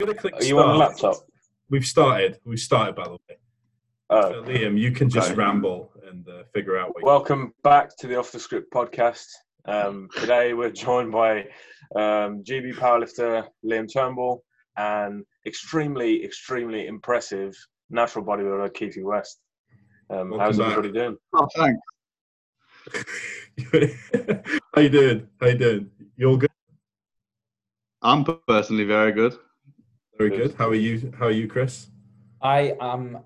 Gonna click start. Are you on a laptop? We've started, by the way. So, Liam, you can just ramble and figure out what. Welcome back to the Off the Script podcast. Today we're joined by GB powerlifter Liam Turnbull and extremely impressive natural bodybuilder Keithy West. How's everybody doing? Oh, thanks. How you doing? You all good? I'm personally very good. Very good. How are you, Chris? I am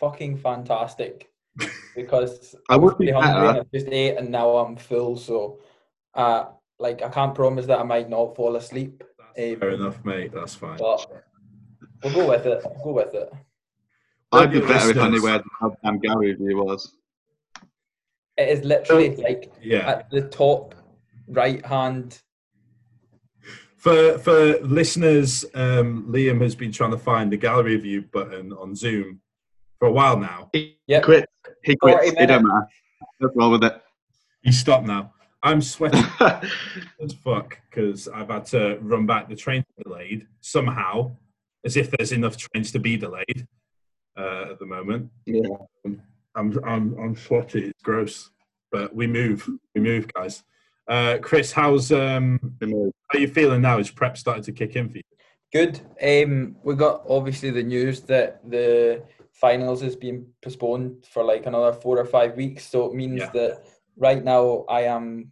fucking fantastic because I was really hungry. I just ate and now I'm full. So, I can't promise that I might not fall asleep. Fair enough, mate. That's fine. We'll go with it. I'd be better if I knew where Sam Gary view was. It is literally at the top right hand. For listeners, Liam has been trying to find the gallery view button on Zoom for a while now. He quit. It don't matter. What's wrong with it? He stopped now. I'm sweating as fuck because I've had to run back. The train delayed somehow, as if there's enough trains to be delayed at the moment. Yeah, I'm sweaty. It's gross, but we move, guys. Chris, how are you feeling now? Has prep started to kick in for you? Good. We got obviously the news that the finals has been postponed for another 4 or 5 weeks. So it means that right now I am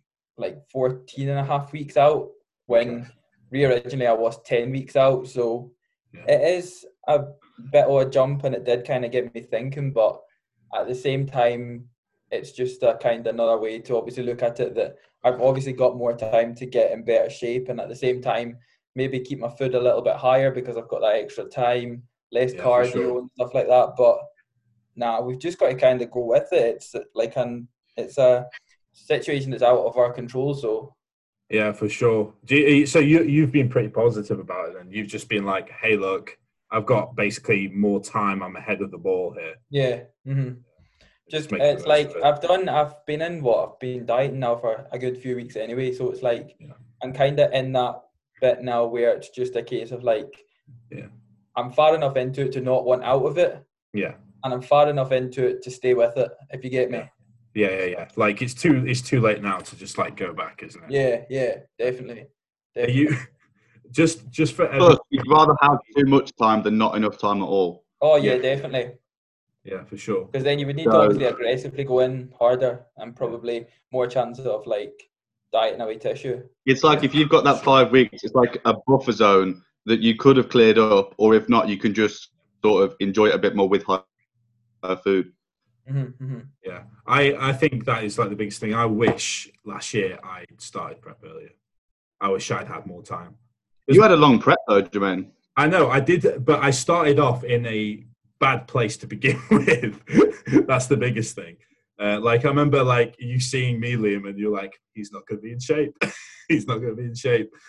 14 and a half weeks out when originally I was 10 weeks out. So it is a bit of a jump and it did kind of get me thinking. But at the same time, it's just a kind of another way to obviously look at it that I've obviously got more time to get in better shape and at the same time maybe keep my food a little bit higher because I've got that extra time, less cardio and stuff like that. But we've just got to kind of go with it. It's it's a situation that's out of our control. So yeah, for sure. So you've been pretty positive about it, and you've just been like, "Hey, look, I've got basically more time. I'm ahead of the ball here." Yeah. Mm-hmm. I've been dieting now for a good few weeks anyway, so it's I'm kind of in that bit now where it's just a case of I'm far enough into it to not want out of it, and I'm far enough into it to stay with it, if you get me. Yeah. It's too late now to just go back, isn't it? Yeah, definitely. Are you just for? Look, you'd rather have too much time than not enough time at all. Oh yeah. Definitely. Yeah, for sure. Because then you would need to obviously aggressively go in harder and probably more chances of dieting away tissue. It's if you've got that 5 weeks, it's a buffer zone that you could have cleared up, or if not, you can just sort of enjoy it a bit more with higher food. Mm-hmm, mm-hmm. Yeah, I think that is the biggest thing. I wish last year I started prep earlier. I wish I'd had more time. You had a long prep though, Jermaine. I know, I did, but I started off in a bad place to begin with. That's the biggest thing. I remember you seeing me, Liam, and you're he's not going to be in shape.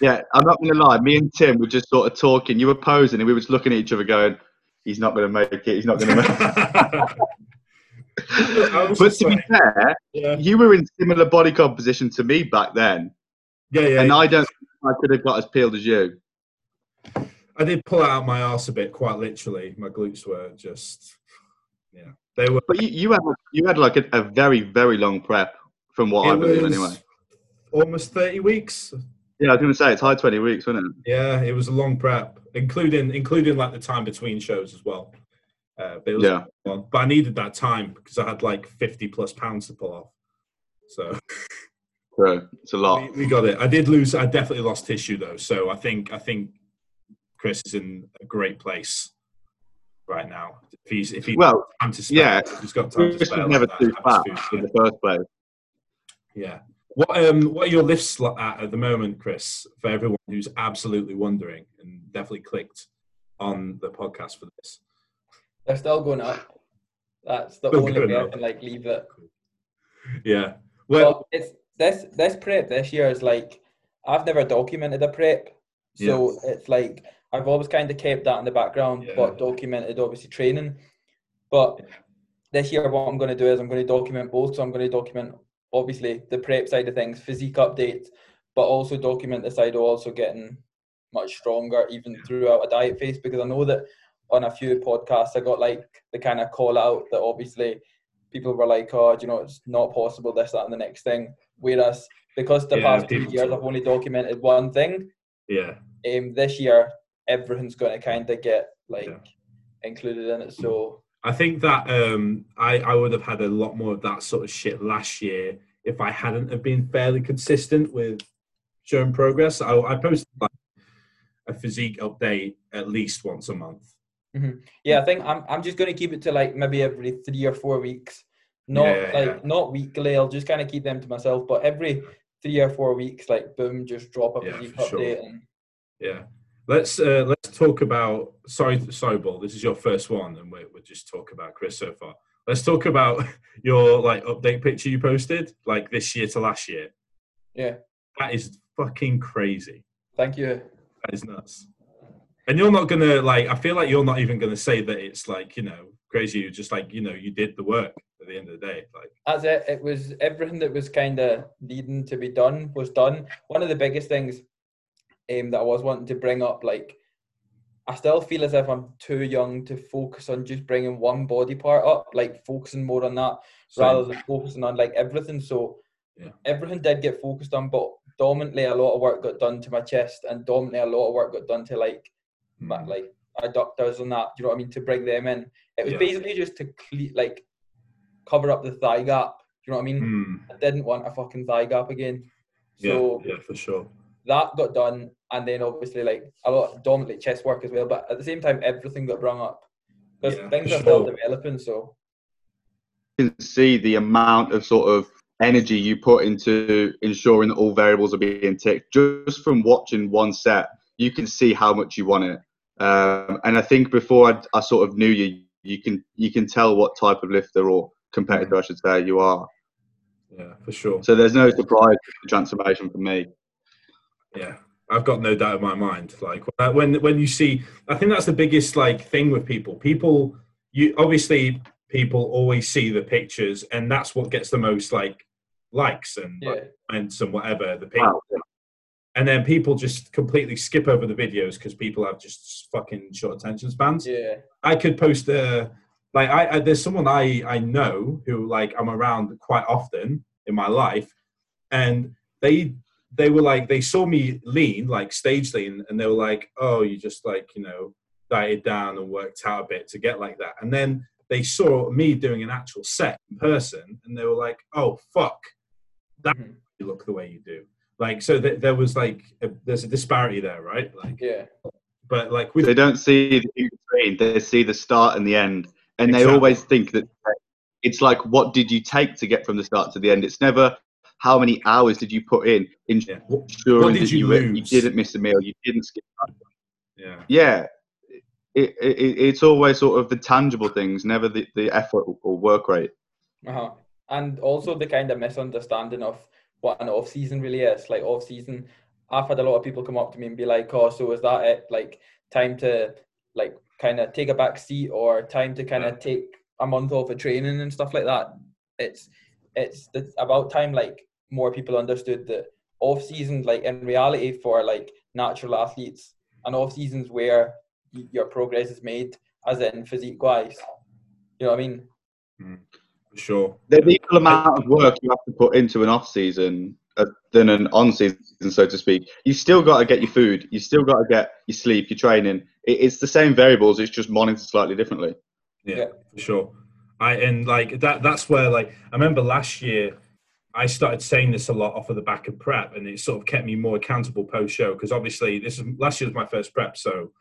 Yeah, I'm not going to lie. Me and Tim were just sort of talking. You were posing, and we were just looking at each other going, he's not going to make it. But to be fair, you were in similar body composition to me back then. Yeah. And I don't think I could have got as peeled as you. I did pull out my arse a bit, quite literally. My glutes were just, they were. But you had a very, very long prep, from what I believe, anyway. Almost 30 weeks. Yeah, I was going to say it's high 20 weeks, wasn't it? Yeah, it was a long prep, including the time between shows as well. But it was long. But I needed that time because I had 50+ pounds to pull off. So. True. It's a lot. We got it. I definitely lost tissue though. So I think. Chris is in a great place right now. He's got time to spare. He's never too fat in the first place. Yeah. What are your lifts at the moment, Chris? For everyone who's absolutely wondering and definitely clicked on the podcast for this, they're still going up. That's the only way I can leave it. Yeah. Well, it's this prep this year is I've never documented a prep, so it's I've always kind of kept that in the background, but documented obviously training. But this year, what I'm going to do is I'm going to document both. So I'm going to document obviously the prep side of things, physique updates, but also document the side of also getting much stronger even throughout a diet phase, because I know that on a few podcasts I got like the kind of call out that obviously people were like, oh, you know, it's not possible, this, that and the next thing, whereas because the past 2 years I've only documented one thing, this year everything's going to kind of get like included in it. So I think that I would have had a lot more of that sort of shit last year if I hadn't have been fairly consistent with showing progress. I posted like a physique update at least once a month. Mm-hmm. Yeah, I think I'm just going to keep it to like maybe every 3 or 4 weeks. Not weekly. I'll just kind of keep them to myself. But every 3 or 4 weeks, like boom, just drop a physique update. Sure. And... yeah. Let's talk about. Sorry, Bull. This is your first one, and we'll just talk about Chris so far. Let's talk about your like update picture you posted, like this year to last year. Yeah. That is fucking crazy. Thank you. That is nuts. And you're not gonna like. I feel like you're not even gonna say that it's like, you know, crazy. You're just like, you know, you did the work at the end of the day. Like that's it. It was everything that was kind of needing to be done was done. One of the biggest things that I was wanting to bring up, like I still feel as if I'm too young to focus on just bringing one body part up, like focusing more on that rather than focusing on like everything. So everything did get focused on, but dominantly a lot of work got done to my chest, and dominantly a lot of work got done to like my like adductors and that, you know what I mean, to bring them in. It was basically just to like cover up the thigh gap, you know what I mean. I didn't want a fucking thigh gap again, so yeah, for sure that got done. And then obviously like a lot of dominantly chest work as well, but at the same time everything got brung up because things are still developing. So you can see the amount of sort of energy you put into ensuring that all variables are being ticked. Just from watching one set you can see how much you want it, and I think before I sort of knew you can tell what type of lifter or competitor I should say you are. Yeah, for sure. So there's no surprise transformation for me. Yeah, I've got no doubt in my mind. Like when you see, I think that's the biggest like thing with people. People always see the pictures, and that's what gets the most like likes and comments and whatever. And then people just completely skip over the videos because people have just fucking short attention spans. Yeah, I could post there's someone I know who like I'm around quite often in my life, and they were like, they saw me lean, like stage lean, and they were like, oh, you just like, you know, dieted down and worked out a bit to get like that. And then they saw me doing an actual set in person, and they were like, oh, fuck, that you look the way you do. Like, so there was like, there's a disparity there, right? Like, yeah. But like, they don't see the in between, they see the start and the end. And they always think that it's like, what did you take to get from the start to the end? It's never, how many hours did you put in? What did you lose? You didn't miss a meal. You didn't skip that. Yeah. It's always sort of the tangible things, never the effort or work rate. And also the kind of misunderstanding of what an off-season really is. Like off-season, I've had a lot of people come up to me and be like, oh, so is that it? Like time to like kind of take a back seat, or time to kind of take a month off of training and stuff like that. It's about time like more people understood that off season, like in reality for like natural athletes, an off season's where your progress is made, as in physique wise. You know what I mean? Sure. There's equal amount of work you have to put into an off season than an on season, so to speak. You still got to get your food. You still got to get your sleep, your training. It's the same variables. It's just monitored slightly differently. Yeah, for sure. And like that's where like I remember last year I started saying this a lot off of the back of prep, and it sort of kept me more accountable post show, because obviously last year was my first prep, so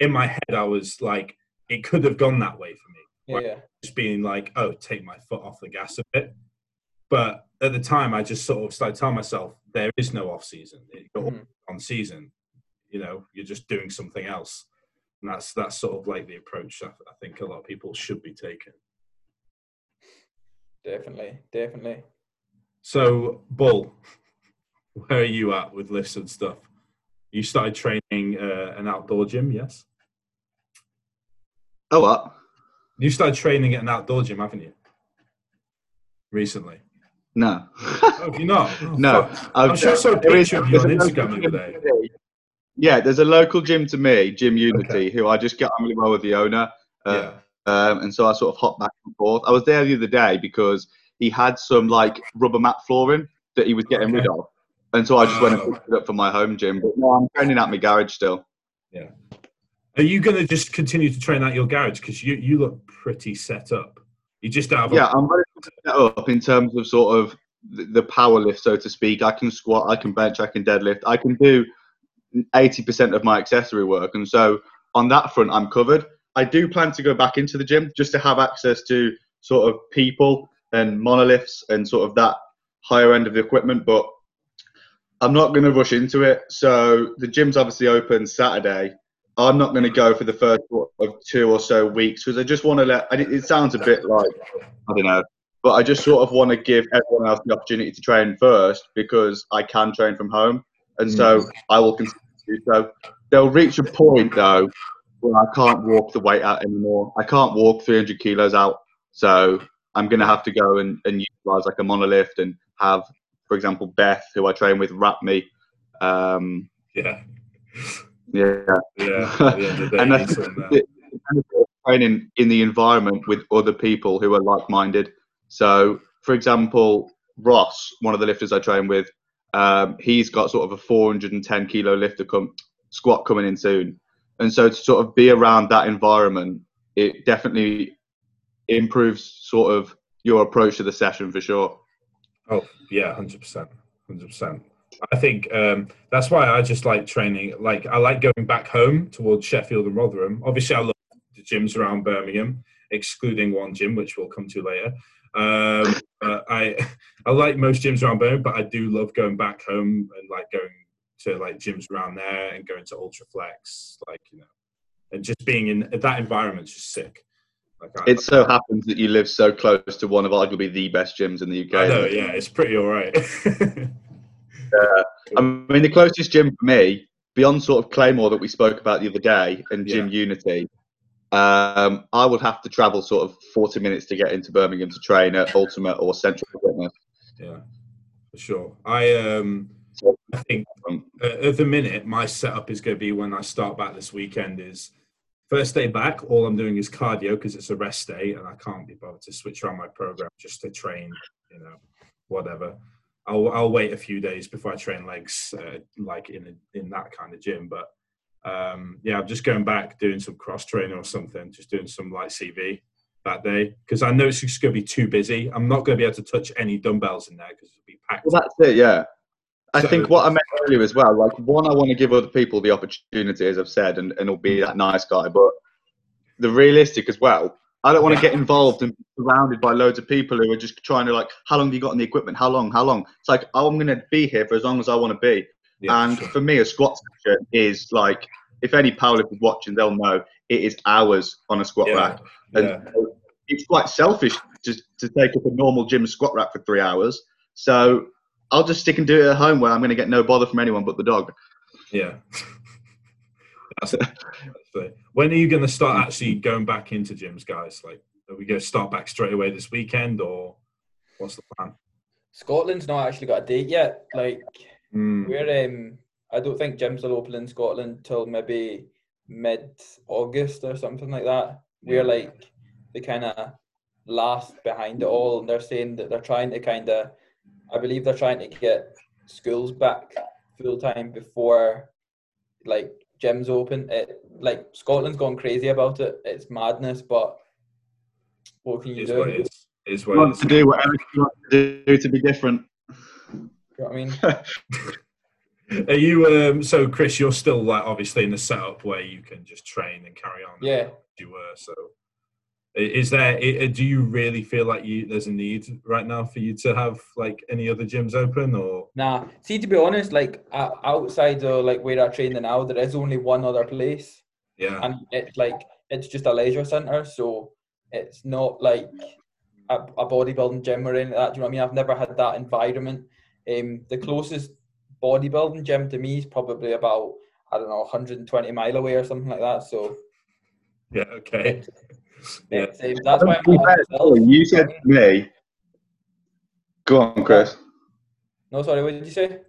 in my head I was like, it could have gone that way for me. Just being like, oh, take my foot off the gas a bit. But at the time I just sort of started telling myself there is no off season. It's on season. You know, you're just doing something else. And that's sort of like the approach I think a lot of people should be taking. Definitely. So, Bull, where are you at with lifts and stuff? You started training an outdoor gym, yes? Oh, what? You started training at an outdoor gym, haven't you? Recently. No. Oh, have you not? No. I'm sure I saw a picture of you on Instagram today. Yeah, there's a local gym to me, Gym Unity, who I just get on really well with the owner. And so I sort of hop back and forth. I was there the other day because he had some like rubber mat flooring that he was getting rid of. And so I just went and picked it up for my home gym. But no, I'm training at my garage still. Yeah. Are you going to just continue to train at your garage? Because you look pretty set up. You just have a... Yeah, I'm very set up in terms of sort of the power lift, so to speak. I can squat, I can bench, I can deadlift. I can do 80% of my accessory work. And so on that front, I'm covered. I do plan to go back into the gym just to have access to sort of people and monoliths and sort of that higher end of the equipment, but I'm not going to rush into it. So the gym's obviously open Saturday. I'm not going to go for the first of 2 or so weeks because I just want to let, it sounds a bit like, I don't know, but I just sort of want to give everyone else the opportunity to train first because I can train from home. And so I will continue to do so. They'll reach a point though where I can't walk the weight out anymore. I can't walk 300 kilos out. So I'm going to have to go and utilize like a monolift and have, for example, Beth, who I train with, wrap me. And that's training in the environment with other people who are like-minded. So, for example, Ross, one of the lifters I train with, he's got sort of a 410 kilo lifter squat coming in soon. And so to sort of be around that environment, it definitely improves sort of your approach to the session for sure. Oh, yeah, 100%. 100%. I think that's why I just like training. Like, I like going back home towards Sheffield and Rotherham. Obviously, I love the gyms around Birmingham, excluding one gym, which we'll come to later. I like most gyms around Birmingham, but I do love going back home and, like, going to, like, gyms around there and going to UltraFlex, like, you know. And just being in that environment is just sick. Like it so happens that you live so close to one of arguably the best gyms in the UK. I know, yeah, it's pretty all right. I mean, the closest gym for me, beyond sort of Claymore that we spoke about the other day and Gym Unity, I would have to travel sort of 40 minutes to get into Birmingham to train at Ultimate or Central Fitness. Yeah, for sure. I think at the minute, my setup is going to be when I start back this weekend is... First day back, all I'm doing is cardio because it's a rest day and I can't be bothered to switch around my program just to train, you know, whatever. I'll wait a few days before I train legs, like in that kind of gym. But, yeah, I'm just going back, doing some cross training or something, just doing some light CV that day because I know it's just going to be too busy. I'm not going to be able to touch any dumbbells in there because it'll be packed. Well, that's it, yeah. I think what I meant earlier as well, like one, I want to give other people the opportunity, as I've said, and it'll be that nice guy, but the realistic as well, I don't want to get involved and be surrounded by loads of people who are just trying to like, how long have you got on the equipment? How long? It's like, oh, I'm going to be here for as long as I want to be. Yeah, and for me, a squat session is like, if any powerlifter watching, they'll know it is hours on a squat rack. And so it's quite selfish to take up a normal gym squat rack for 3 hours. So I'll just stick and do it at home where I'm going to get no bother from anyone but the dog. Yeah. That's it. When are you going to start actually going back into gyms, guys? Like, are we going to start back straight away this weekend or what's the plan? Scotland's not actually got a date yet. Like, we're, I don't think gyms will open in Scotland till maybe mid-August or something like that. We're like the kind of last behind it all. And they're saying that they're trying to kind of, I believe they're trying to get schools back full time before like gyms open. Like Scotland's gone crazy about it. It's madness, but what can you do? It's what it is. To do whatever you want to do to be different. You know what I mean? Are you so Chris, you're still like obviously in the setup where you can just train and carry on as you were, so is there? Do you really feel like there's a need right now for you to have like any other gyms open or? Nah, see, to be honest, like outside of like where I train now, there is only one other place. Yeah. And it's like it's just a leisure centre, so it's not like a bodybuilding gym or anything like that. Do you know what I mean? I've never had that environment. The closest bodybuilding gym to me is probably about 120 mile away or something like that. So. Yeah. Okay. Yeah. That's why you said to me, go on Chris. No, sorry, what did you say?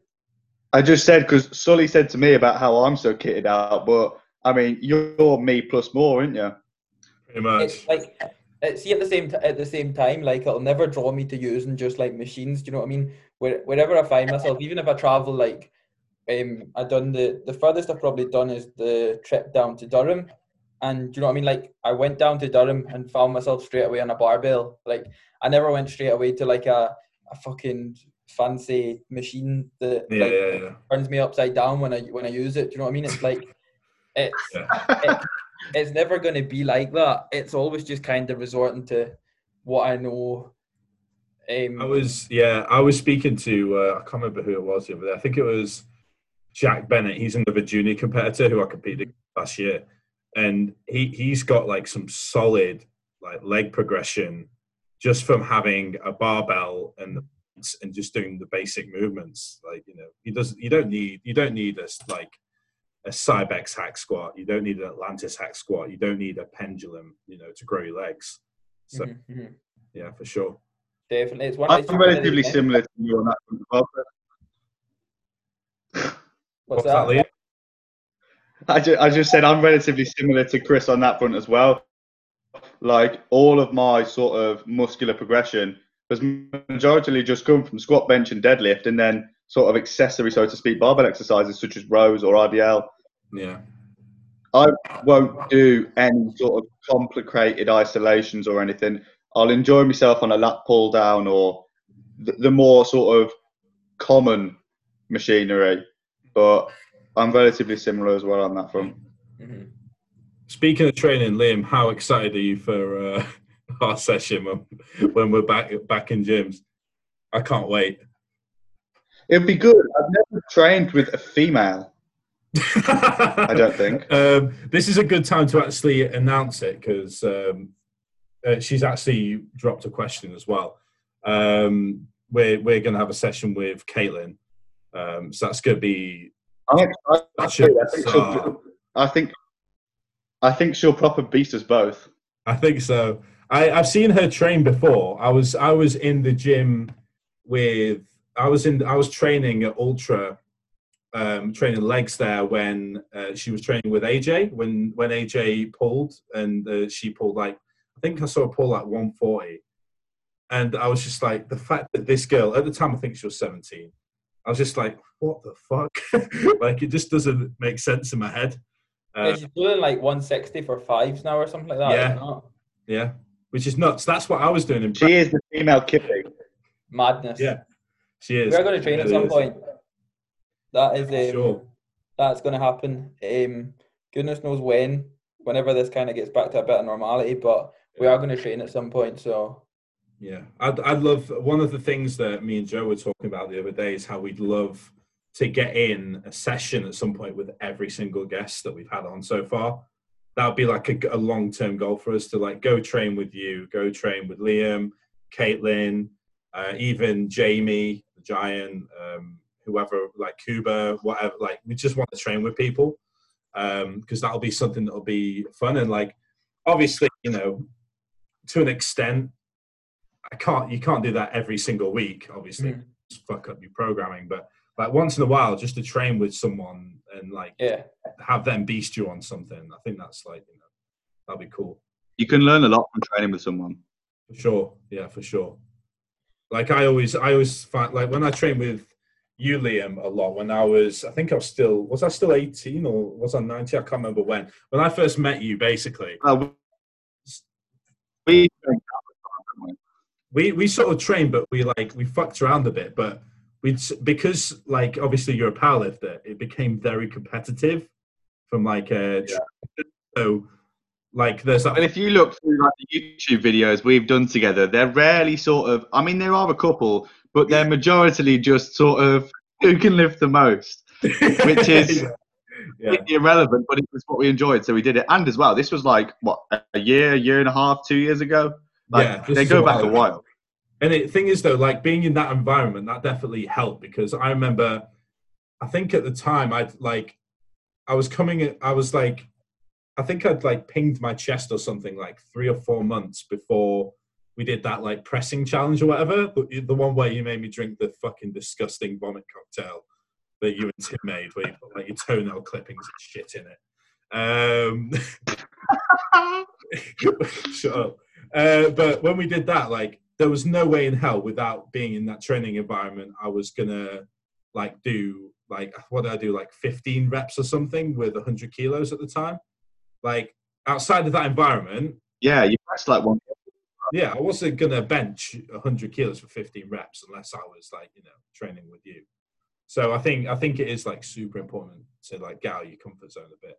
I just said, because Sully said to me about how I'm so kitted out, but I mean, you're me plus more, aren't you? Pretty much. It's like, see, at the same time, like, it'll never draw me to using just like machines. Do you know what I mean? Wherever I find myself, even if I travel, like, I've done the furthest I've probably done is the trip down to Durham. And do you know what I mean? Like, I went down to Durham and found myself straight away on a barbell. Like, I never went straight away to like a fucking fancy machine that turns me upside down when I use it. Do you know what I mean? It's like, it's never going to be like that. It's always just kind of resorting to what I know. I was speaking to, I can't remember who it was the other day. I think it was Jack Bennett. He's another junior competitor who I competed against last year. And he's got like some solid like leg progression just from having a barbell and just doing the basic movements. Like, you know, you don't need a, like, a Cybex hack squat. You don't need an Atlantis hack squat. You don't need a pendulum, you know, to grow your legs. So, yeah, for sure. Definitely. It's one I'm relatively similar to you on that one. What's that, Liam? I just said I'm relatively similar to Chris on that front as well. Like, all of my sort of muscular progression has majorly just come from squat, bench and deadlift, and then sort of accessory, so to speak, barbell exercises such as rows or RDL. Yeah. I won't do any sort of complicated isolations or anything. I'll enjoy myself on a lat pull down or the more sort of common machinery, but I'm relatively similar as well on that front. Mm-hmm. Speaking of training, Liam, how excited are you for our session when we're back in gyms? I can't wait. It'd be good. I've never trained with a female. I don't think. This is a good time to actually announce it, because she's actually dropped a question as well. We're going to have a session with Caitlin, so that's going to be. I think she'll proper beat us both. I think so. I've seen her train before. I was in the gym with. I was training at Ultra, training legs there when she was training with AJ. When AJ pulled and she pulled like, I think I saw her pull like 140, and I was just like, the fact that this girl at the time, I think she was 17. I was just like, what the fuck? Like, it just doesn't make sense in my head. She's doing like 160 for fives now or something like that. Yeah, not? Yeah, which is nuts. That's what I was doing. She is the female Kipping. Madness. Yeah, she is. We're going to train at some point. That is, sure. That's going to happen. Goodness knows when. Whenever this kind of gets back to a bit of normality, but we are going to train at some point. So. Yeah, I'd love, one of the things that me and Joe were talking about the other day is how we'd love to get in a session at some point with every single guest that we've had on so far. That would be like a long-term goal for us to like go train with you, go train with Liam, Caitlin, even Jamie, the Giant, whoever, like Cuba, whatever. Like, we just want to train with people because that'll be something that'll be fun. And like, obviously, you know, to an extent, you can't do that every single week, obviously. Just fuck up your programming, but like once in a while, just to train with someone and like have them beast you on something. I think that's like, you know, that'd be cool. You can learn a lot from training with someone. For sure, yeah, for sure. Like I always find like when I train with you, Liam, a lot. When I was still 18 or was I 90? I can't remember when I first met you, basically. We sort of trained, but we fucked around a bit. But because like obviously you're a powerlifter, it became very competitive from like so like there's that. And if you look through like the YouTube videos we've done together, they're rarely sort of. I mean, there are a couple, but they're majority just sort of who can lift the most, which is irrelevant. But it was what we enjoyed, so we did it. And as well, this was like what a year and a half, 2 years ago. Like, they go back a while. And the thing is, though, like being in that environment, that definitely helped because I remember, I think at the time, I'd pinged my chest or something like 3 or 4 months before we did that like pressing challenge or whatever. The one where you made me drink the fucking disgusting vomit cocktail. that you and Tim made where you put like your toenail clippings and shit in it. Shut up. But when we did that, like, there was no way in hell without being in that training environment I was gonna like do like, what did I do, like 15 reps or something with 100 kilos at the time. Like, outside of that environment, yeah, you pressed like one. Yeah, I wasn't gonna bench 100 kilos for 15 reps unless I was like, you know, training with you. So I think it is like super important to like get out of your comfort zone a bit.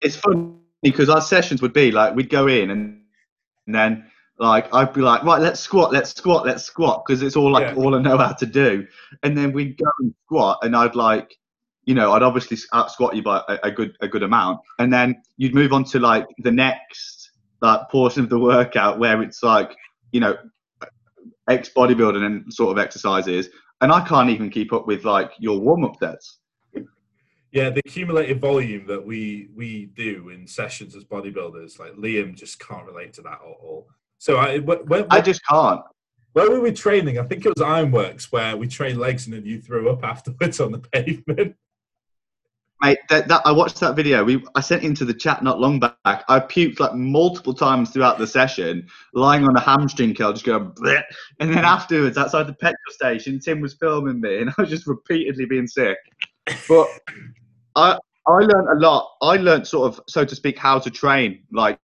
It's funny because our sessions would be like, we'd go in and then like I'd be like, right, let's squat, because it's all like, yeah, all I know how to do. And then we'd go and squat, and I'd like, you know, I'd obviously squat you by a good amount, and then you'd move on to like the next like portion of the workout where it's like, you know, ex bodybuilding and sort of exercises, and I can't even keep up with like your warm up sets. Yeah, the cumulative volume that we do in sessions as bodybuilders, like Liam just can't relate to that at all. So I just can't. Where were we training? I think it was Ironworks, where we trained legs and then you threw up afterwards on the pavement. Mate, I watched that video. I sent into the chat not long back. I puked like multiple times throughout the session, lying on a hamstring curl, just going bleh. And then afterwards, outside the petrol station, Tim was filming me, and I was just repeatedly being sick. But I learned a lot. I learned sort of, so to speak, how to train. Like,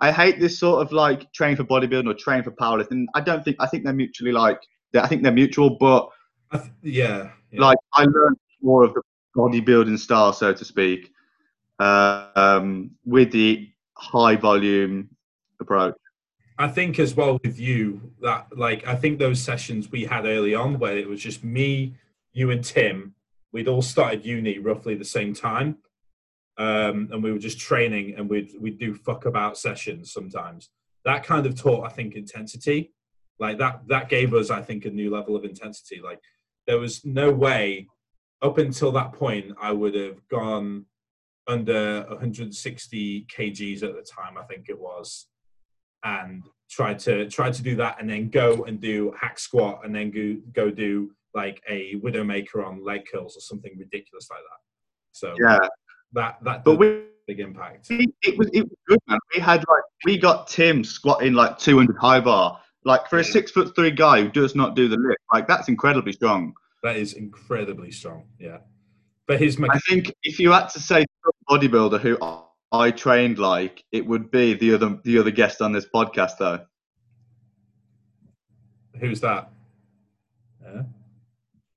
I hate this sort of like train for bodybuilding or train for powerlifting. I think they're mutually like, I think they're mutual, but yeah. Like, I learned more of the bodybuilding style, so to speak, with the high volume approach. I think as well with you, that like, I think those sessions we had early on where it was just me, you and Tim, we'd all started uni roughly the same time. And we were just training, and we'd do fuck about sessions sometimes. That kind of taught, I think, intensity. Like that gave us, I think, a new level of intensity. Like, there was no way up until that point I would have gone under 160 kgs at the time, I think it was, and tried to do that, and then go and do hack squat, and then go do like a Widowmaker on leg curls or something ridiculous like that. So yeah. That but we, big impact. It was good, man. We had like, we got Tim squatting like 200 high bar, like, for a 6'3" guy who does not do the lift. Like, that's incredibly strong. That is incredibly strong. Yeah, but I think if you had to say bodybuilder who I trained like, it would be the other guest on this podcast though. Who's that?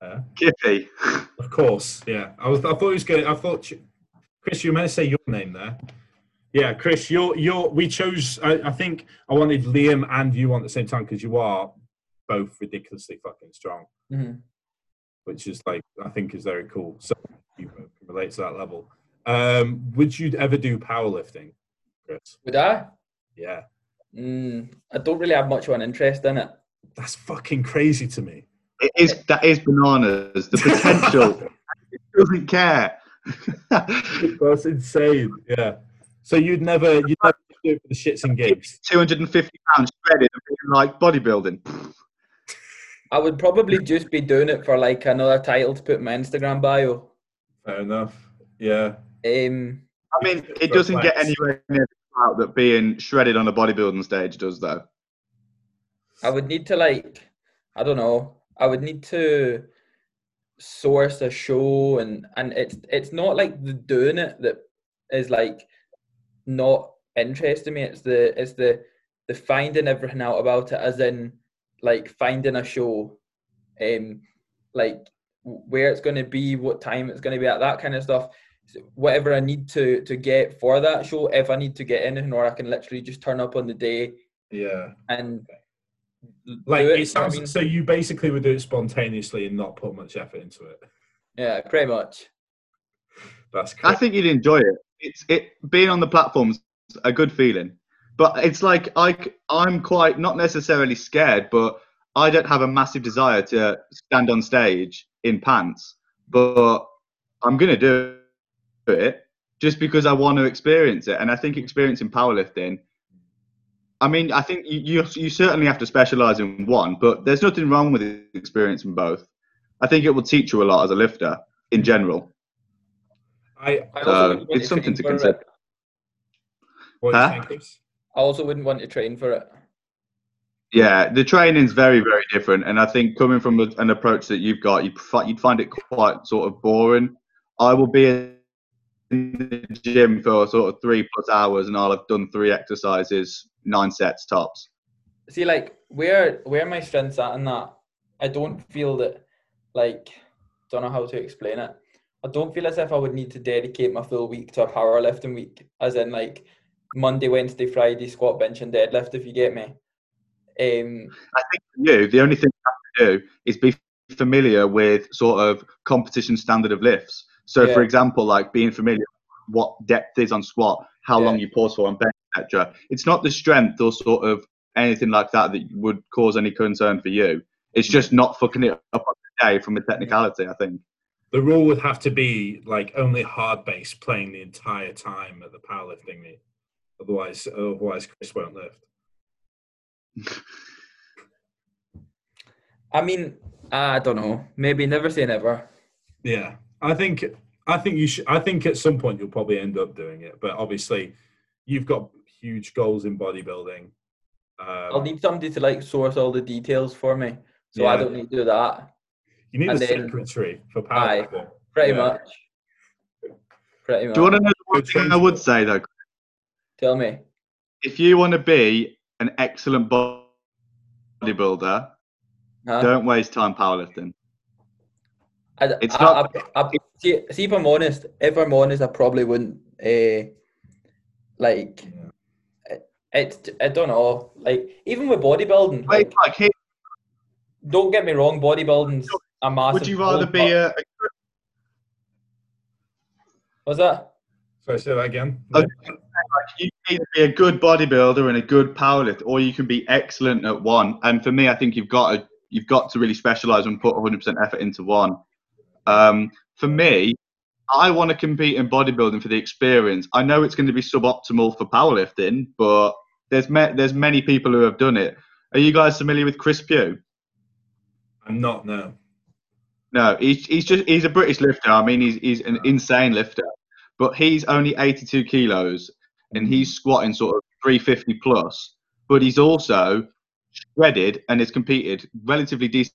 Keithy. Of course. Yeah, I thought. Chris, you meant to say your name there. Yeah, Chris, we chose, I think I wanted Liam and you on at the same time because you are both ridiculously fucking strong, which is like, I think is very cool. So you can relate to that level. Would you ever do powerlifting, Chris? Would I? Yeah. I don't really have much of an interest in it. That's fucking crazy to me. That is bananas. The potential. It doesn't care. That's insane. Yeah. So you'd never do it for the shits and gigs. 250 pounds shredded and like bodybuilding. I would probably just be doing it for like another title to put in my Instagram bio. Fair enough. Yeah. I mean, it doesn't get anywhere near the clout that being shredded on a bodybuilding stage does, though. I would need to like, I don't know. I would need to source a show, and it's not like the doing it that is like not interesting me, it's the finding everything out about it, as in like finding a show, like where it's going to be, what time it's going to be at, that kind of stuff, whatever I need to get for that show, if I need to get anything, or I can literally just turn up on the day. Yeah. And like, it sounds, I mean, so you basically would do it spontaneously and not put much effort into it. Yeah, pretty much. That's crazy. I think you'd enjoy it. It's being on the platform's a good feeling, but it's like I'm quite not necessarily scared, but I don't have a massive desire to stand on stage in pants. But I'm gonna do it just because I want to experience it, and I think experiencing powerlifting. I mean, I think you certainly have to specialise in one, but there's nothing wrong with experiencing both. I think it will teach you a lot as a lifter. in general. I also wouldn't want it's to something to consider. I also wouldn't want to train for it. Yeah, the training's very, very different. And I think coming from an approach that you've got, you'd find it quite sort of boring. I will be in the gym for sort of 3+ hours and I'll have done 3 exercises, 9 sets tops. See, like, where my strength's at in that, I don't feel that, like, don't know how to explain it. I don't feel as if I would need to dedicate my full week to a powerlifting week, as in, like, Monday, Wednesday, Friday, squat, bench and deadlift, if you get me. I think for you, the only thing you have to do is be familiar with sort of competition standard of lifts. So, for example, like being familiar with what depth is on squat, how long you pause for on bench, etc. It's not the strength or sort of anything like that that would cause any concern for you. It's just not fucking it up on the day from a technicality, I think. The rule would have to be like only hard base playing the entire time at the powerlifting meet. Otherwise Chris won't lift. I mean, I don't know. Maybe never say never. Yeah, I think you should. I think at some point you'll probably end up doing it, but obviously, you've got huge goals in bodybuilding. I'll need somebody to like source all the details for me, so I don't need to do that. You need a secretary for powerlifting. Pretty much. Do you want to know what I would say though? Tell me. If you want to be an excellent bodybuilder, don't waste time powerlifting. See, if I'm honest, I probably wouldn't. I don't know. Like, even with bodybuilding, don't get me wrong, bodybuilding's a massive. Would you rather be a? What's that? Sorry, say that again. Okay. You can either be a good bodybuilder and a good powerlifter, or you can be excellent at one. And for me, I think you've got to really specialise and put 100% effort into one. For me, I want to compete in bodybuilding for the experience. I know it's going to be suboptimal for powerlifting, but there's many people who have done it. Are you guys familiar with Chris Pugh? I'm not, no. No, he's a British lifter. I mean, he's an insane lifter, but he's only 82 kilos. And he's squatting sort of 350 plus, but he's also shredded and has competed relatively decent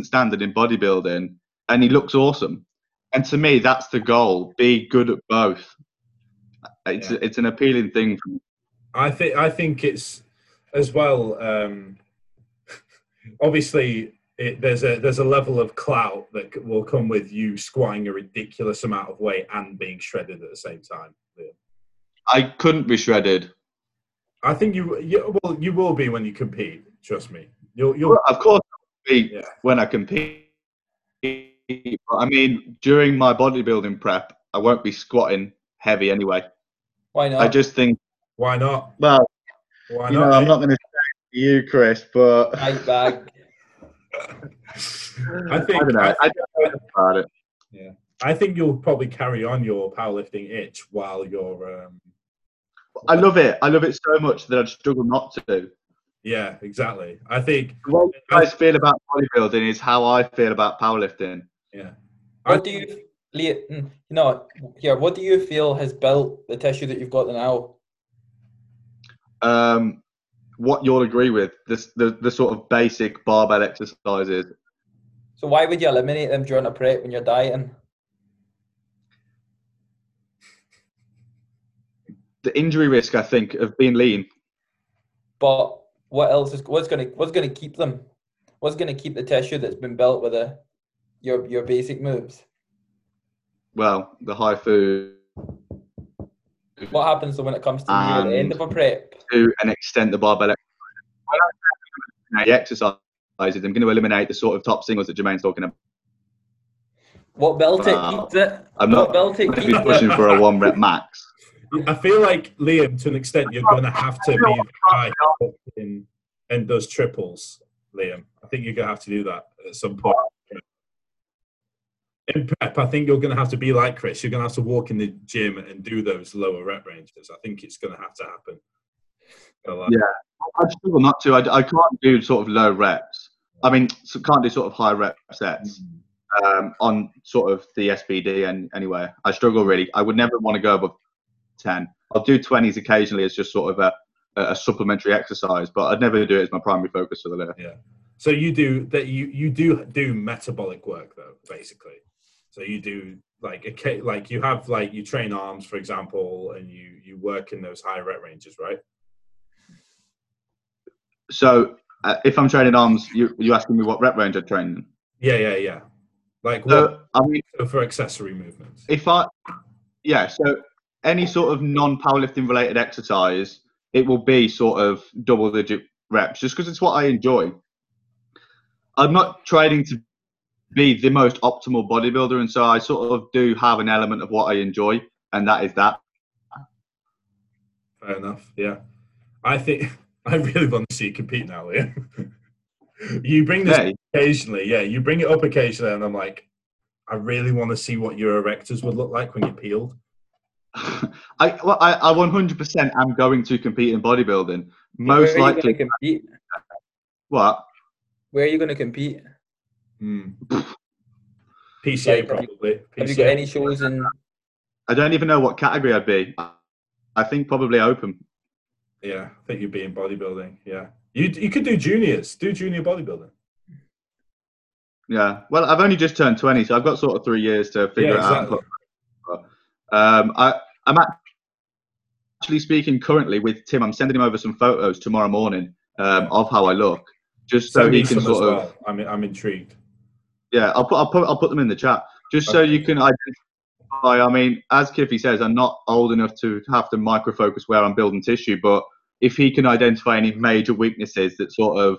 standard in bodybuilding, and he looks awesome. And to me, that's the goal: be good at both. It's an appealing thing. I think it's as well. Obviously, there's a level of clout that will come with you squatting a ridiculous amount of weight and being shredded at the same time. I couldn't be shredded. I think you will be when you compete. Trust me. You'll well, of course I'll be when I compete. But I mean, during my bodybuilding prep, I won't be squatting heavy anyway. Why not? I just think. Why not? Well, why not? Know, I'm not going to say to you, Chris, but. I don't know about it. Yeah. I think you'll probably carry on your powerlifting itch while you're. I love it. I love it so much that I'd struggle not to. Yeah, exactly. I think what you guys feel about bodybuilding is how I feel about powerlifting. Yeah. What do you feel has built the tissue that you've got now? What you'll agree with the sort of basic barbell exercises. So why would you eliminate them during a prep when you're dieting? The injury risk, I think, of being lean. But what else is what's going to keep them? What's going to keep the tissue that's been built with your basic moves? Well, the high food. What happens when it comes to at the end of a prep? To an extent, the barbell exercises. I'm going to eliminate the sort of top singles that Jermaine's talking about. What belt it keeps it? I'm not going to be pushing for a 1 rep max. I feel like, Liam, to an extent, you're going to have to be high and does triples, Liam. I think you're going to have to do that at some point. In prep, I think you're going to have to be like Chris. You're going to have to walk in the gym and do those lower rep ranges. I think it's going to have to happen. Yeah, I'd struggle not to. I can't do sort of low reps. I mean, so can't do sort of high rep sets. on sort of the SBD and anywhere. I struggle really. I would never want to go above 10. I'll do 20s occasionally as just sort of a supplementary exercise, but I'd never do it as my primary focus for the lift. Yeah. So you do that. You do metabolic work though, basically. So you do you train arms, for example, and you work in those high rep ranges, right? So if I'm training arms, you're asking me what rep range I train in? Yeah. Like what, I mean, for accessory movements. So any sort of non-powerlifting related exercise, it will be sort of double-digit reps, just because it's what I enjoy. I'm not training to be the most optimal bodybuilder, and so I sort of do have an element of what I enjoy, and that is that. Fair enough, yeah. I think I really want to see you compete now, Liam. You bring this up occasionally, yeah. You bring it up occasionally, and I'm like, I really want to see what your erectors would look like when you're peeled. I 100% am going to compete in bodybuilding. Most likely. Compete? What? Where are you going to compete? PCA, like, probably. Have you got any shows in? I don't even know what category I'd be. I think probably open. Yeah, I think you'd be in bodybuilding. Yeah, you could do juniors. Do junior bodybuilding. Yeah. Well, I've only just turned 20, so I've got sort of 3 years to figure it out. I'm actually speaking currently with Tim. I'm sending him over some photos tomorrow morning of how I look, just so he can sort of. I'm intrigued. Yeah, I'll put them in the chat just so you can identify. I mean, as Keithy says, I'm not old enough to have to micro focus where I'm building tissue, but if he can identify any major weaknesses that sort of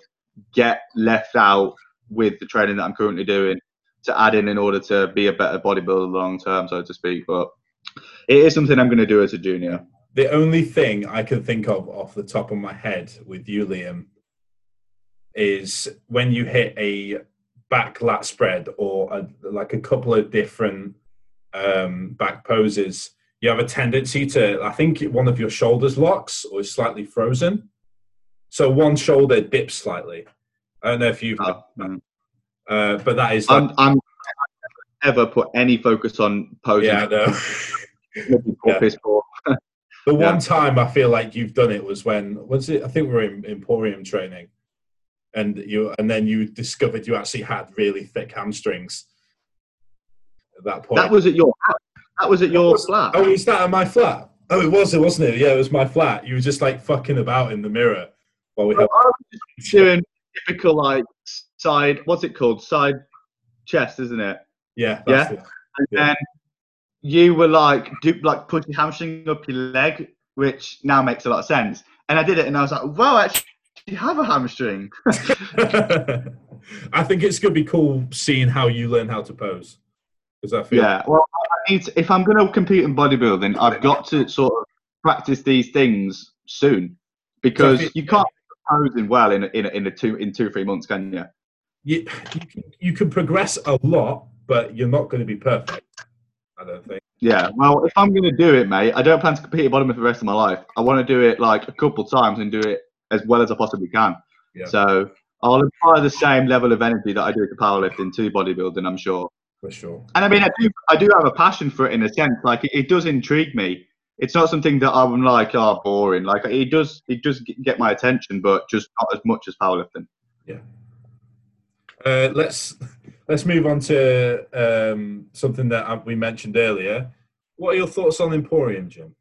get left out with the training that I'm currently doing, to add in order to be a better bodybuilder long term, so to speak, but. It is something I'm going to do as a junior. The only thing I can think of off the top of my head with you, Liam, is when you hit a back lat spread or a couple of different back poses, you have a tendency to, I think one of your shoulders locks or is slightly frozen. So one shoulder dips slightly. I don't know if you've... but that is... I'm never put any focus on posing. Yeah, I know. The one time I feel like you've done it was I think we were in Emporium training, and then you discovered you actually had really thick hamstrings at that point. That was at your flat. Oh, is that at my flat? Oh, it was, wasn't it? Yeah, it was my flat. You were just like fucking about in the mirror while we had. I was just doing typical side. What's it called? Side chest, isn't it? Yeah. That's it. And then. You were push your hamstring up your leg, which now makes a lot of sense. And I did it, and I was like, "Wow, actually, you have a hamstring." I think it's gonna be cool seeing how you learn how to pose. Does that feel? Yeah. Well, I need to, if I'm gonna compete in bodybuilding, I've got to sort of practice these things soon, because you can't pose well in 2-3 months, can you? You can progress a lot, but you're not going to be perfect. I don't think. Yeah, well, if I'm going to do it, mate, I don't plan to compete at bottom for the rest of my life. I want to do it a couple times and do it as well as I possibly can. Yeah. So I'll apply the same level of energy that I do to powerlifting to bodybuilding, I'm sure. For sure. And I mean, I do have a passion for it in a sense. It does intrigue me. It's not something that I'm boring. It does get my attention, but just not as much as powerlifting. Yeah. Let's move on to something that we mentioned earlier. What are your thoughts on Emporium Gym?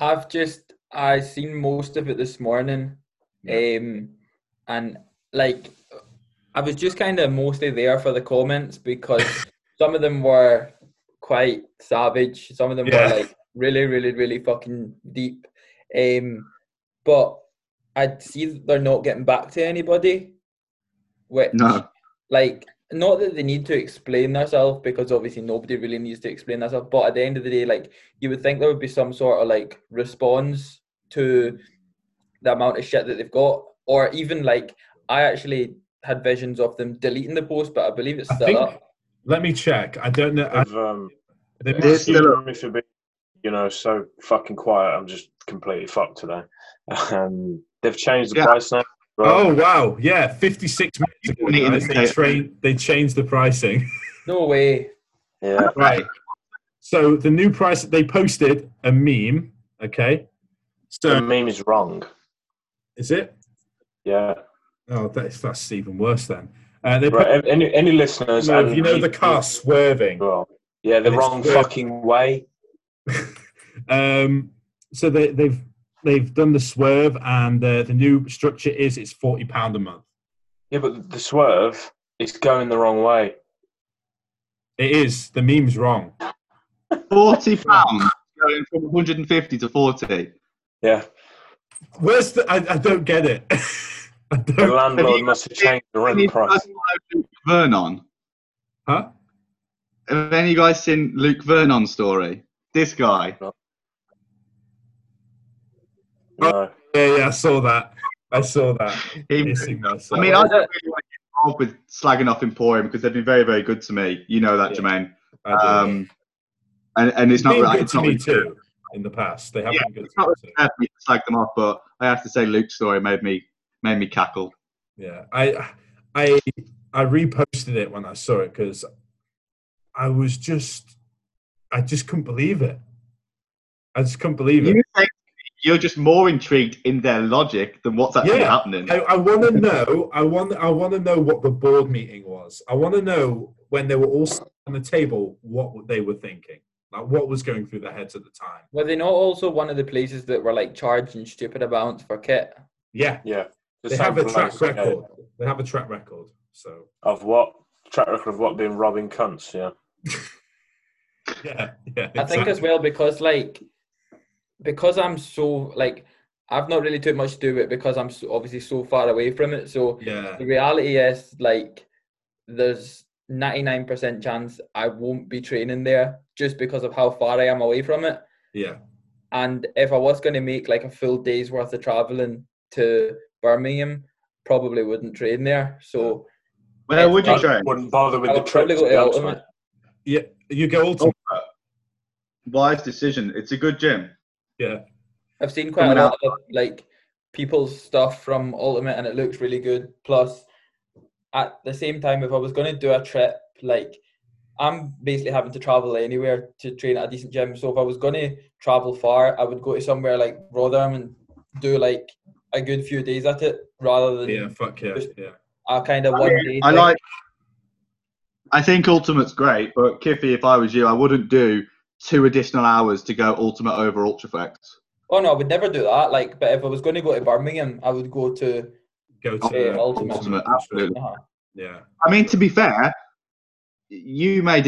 I seen most of it this morning. Yeah. I was just kind of mostly there for the comments, because some of them were quite savage. Some of them were really, really, really fucking deep. But I'd see that they're not getting back to anybody. Which, not that they need to explain themselves, because obviously nobody really needs to explain themselves, but at the end of the day, you would think there would be some sort of, response to the amount of shit that they've got, or even, I actually had visions of them deleting the post, but I believe it's still up. Let me check. I don't know. It's still up. For being, so fucking quiet. I'm just completely fucked today. They've changed the price now. Right. Oh, wow. Yeah, 56 minutes ago, guys, they changed the pricing. No way. Yeah. Right. So the new price, they posted a meme, okay? So the meme is wrong. Is it? Yeah. Oh, that's even worse then. Any listeners? You know the car swerving. Wrong. Yeah, the wrong fucking way. So they've done the swerve, and the new structure is it's £40 a month. Yeah, but the swerve is going the wrong way. It is. The meme's wrong. £40 going from 150 to 40. Yeah. Where's the? I don't get it. The landlord must have changed the rent price. Vernon, huh? Have any guys seen Luke Vernon's story? This guy. No. Oh, yeah, I saw that. I mean, I don't really want to get involved with slagging off Emporium because they've been very, very good to me. You know that, yeah. Jermaine. And it's not right. It's not me too. In the past, they haven't been good to me. It's not me to slag them off, but I have to say, Luke's story made me cackle. Yeah, I reposted it when I saw it because I just couldn't believe it. I just couldn't believe it. You're just more intrigued in their logic than what's actually happening. I want to know. I want to know what the board meeting was. I want to know when they were all sitting on the table what they were thinking, like what was going through their heads at the time. Were they not also one of the places that were like charging stupid amounts for kit? Yeah, yeah. They have a track record. They have a track record. So of what being robbing cunts? Yeah. yeah. Exactly. I think as well because I'm so like I've not really too much to do with it because I'm obviously so far away from it. So the reality is like there's 99% chance I won't be training there just because of how far I am away from it. Yeah. And if I was going to make like a full day's worth of traveling to Birmingham, probably wouldn't train there. So where would you train? Wouldn't bother with the trip. Probably go to Ultimate. Yeah, you go Ultimate. Wise decision. It's a good gym. Yeah, I've seen quite a lot of like people's stuff from Ultimate, and it looks really good. Plus, at the same time, if I was going to do a trip, like I'm basically having to travel anywhere to train at a decent gym. So if I was going to travel far, I would go to somewhere like Rotherham and do like a good few days at it rather than I think Ultimate's great, but Kiffy, if I was you, I wouldn't do 2 additional hours to go Ultimate over UltraFlex. Oh no, I would never do that. Like, but if I was going to go to Birmingham, I would go to Ultimate. Absolutely. Uh-huh. Yeah. I mean, to be fair, you may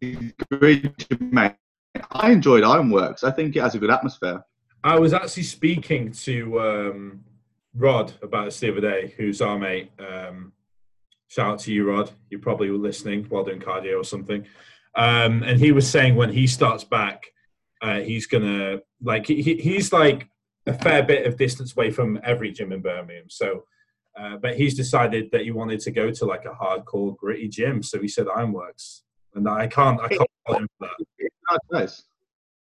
disagree, mate. I enjoyed Ironworks. I think it has a good atmosphere. I was actually speaking to Rod about this the other day, who's our mate. Shout out to you, Rod. You probably were listening while doing cardio or something. And he was saying when he starts back, he's going to, like, he's like a fair bit of distance away from every gym in Birmingham. So, but he's decided that he wanted to go to like a hardcore gritty gym. So he said Ironworks. And I can't follow him for that. It's not nice.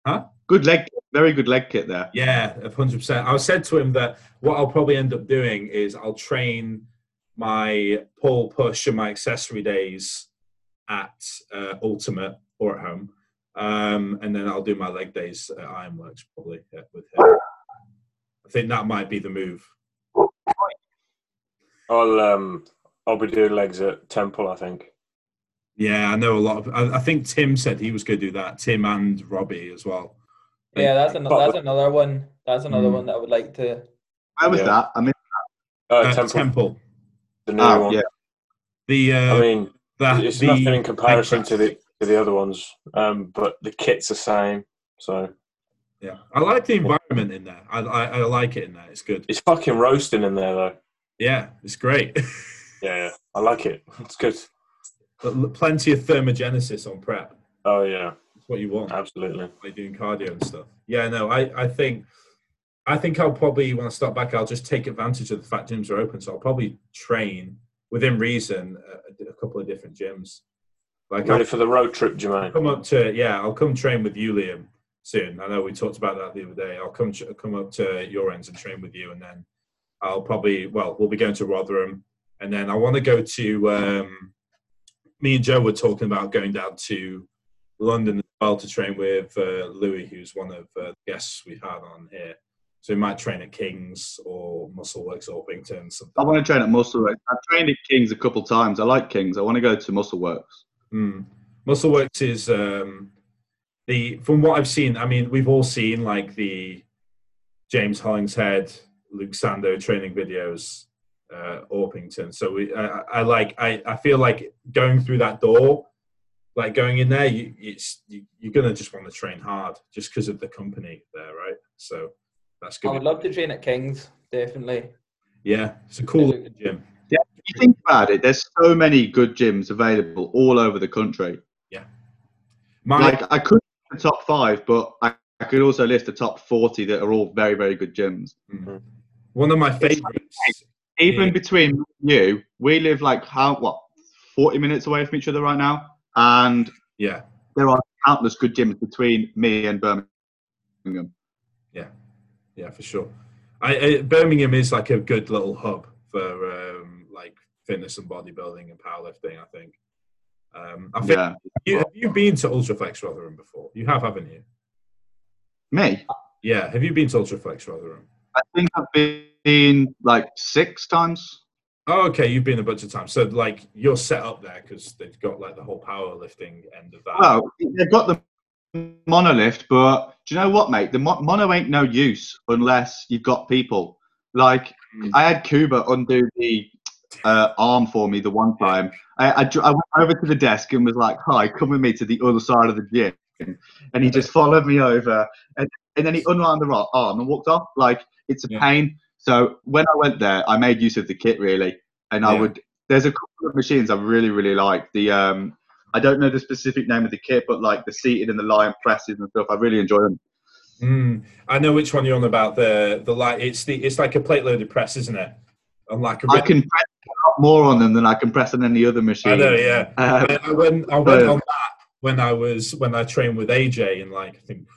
Huh? Good leg kit. Very good leg kit there. Yeah, 100%. I said to him that what I'll probably end up doing is I'll train my pull, push, and my accessory days at Ultimate or at home. And then I'll do my leg days at Ironworks probably with him. I think that might be the move. I'll be doing legs at Temple, I think. Yeah, I know a lot of... I think Tim said he was going to do that. Tim and Robbie as well. Yeah, that's another one. That's another one that I would like to... Where was that? I mean, Temple. The new one. Yeah. It's nothing in comparison to the other ones. But the kit's the same. So... Yeah. I like the environment in there. I like it in there. It's good. It's fucking roasting in there, though. Yeah, it's great. Yeah, I like it. It's good. But plenty of thermogenesis on prep. Oh yeah, that's what you want. Absolutely, like doing cardio and stuff. Yeah, no, I think I'll probably when I start back, I'll just take advantage of the fact gyms are open. So I'll probably train within reason a couple of different gyms. Like ready for the road trip, Jermaine? I'll come train with you, Liam, soon. I know we talked about that the other day. I'll come up to your ends and train with you, and then we'll be going to Rotherham, and then I want to go to, me and Joe were talking about going down to London as well to train with Louis, who's one of the guests we had on here. So we might train at King's or Muscleworks or Orpington. I want to train at Muscleworks. I've trained at King's a couple of times. I like King's. I want to go to Muscleworks. Mm. Muscleworks is from what I've seen. I mean, we've all seen like the James Hollingshead, Luke Sando training videos, Orpington. So I feel like going through that door, like going in there, you're gonna just want to train hard just because of the company there, right? So. That's good. I would love to train at King's, definitely. Yeah, it's a cool gym. Yeah, if you think about it, there's so many good gyms available all over the country. Yeah. I could list the top 5, but I could also list the top 40 that are all very, very good gyms. Mm-hmm. One of my favourites. Even between you, we live 40 minutes away from each other right now? And yeah, there are countless good gyms between me and Birmingham. Yeah. Yeah, for sure. Birmingham is like a good little hub for fitness and bodybuilding and powerlifting, I think. Yeah. Have you been to UltraFlex Rotherham before? You have, haven't you? Me? Yeah. Have you been to UltraFlex Rotherham? I think I've been 6 times. Oh, okay. You've been a bunch of times. So you're set up there because they've got the whole powerlifting end of that. Oh, they've got the monolift, but do you know what, mate? The mono ain't no use unless you've got people. I had Cuba undo the arm for me the one time. I went over to the desk and was like, "Hi, come with me to the other side of the gym," and he just followed me over, and then he unwound the arm and walked off. It's a pain. So when I went there, I made use of the kit really, and there's a couple of machines I really, really like. The I don't know the specific name of the kit, but the seated and the lion presses and stuff, I really enjoy them. Mm, I know which one you're on about. It's like a plate loaded press, isn't it? I can press a lot more on them than I can press on any other machine. I know, yeah. I went on that when I trained with AJ in I think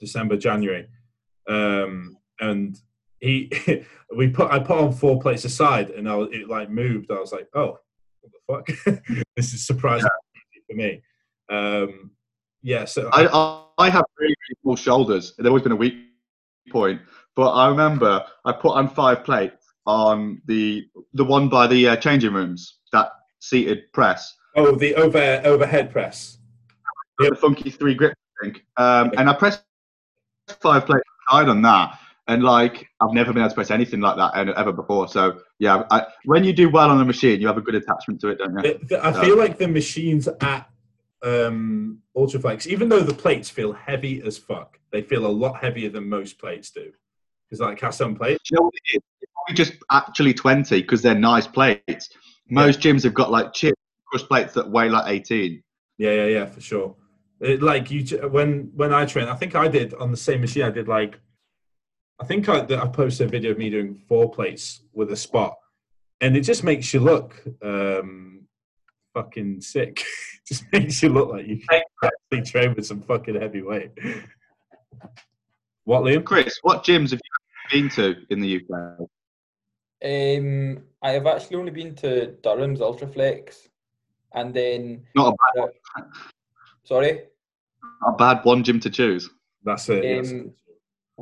December, January, and he I put on 4 plates aside, and it moved. I was like, oh, what the fuck? This is surprising. Yeah. Me so I have really, really small shoulders. They've always been a weak point, but I remember I put on 5 plates on the one by the changing rooms, that seated press, the overhead press, the funky 3 grip thing. And I pressed 5 plates on that, and I've never been able to press anything like that ever before. So yeah, when you do well on a machine, you have a good attachment to it, don't you? I feel like the machines at UltraFlex, even though the plates feel heavy as fuck, they feel a lot heavier than most plates do. Because cast on plates, you know what it is? It's probably just actually 20 because they're nice plates. Most gyms have got chip crush plates that weigh 18. Yeah, for sure. When I trained, I think I did on the same machine. I posted a video of me doing 4 plates with a spot, and it just makes you look fucking sick. Just makes you look like you can actually train with some fucking heavy weight. What, Liam? Chris, what gyms have you been to in the UK? I have actually only been to Durham's UltraFlex, and then not a bad one. Sorry, not a bad one gym to choose. That's it.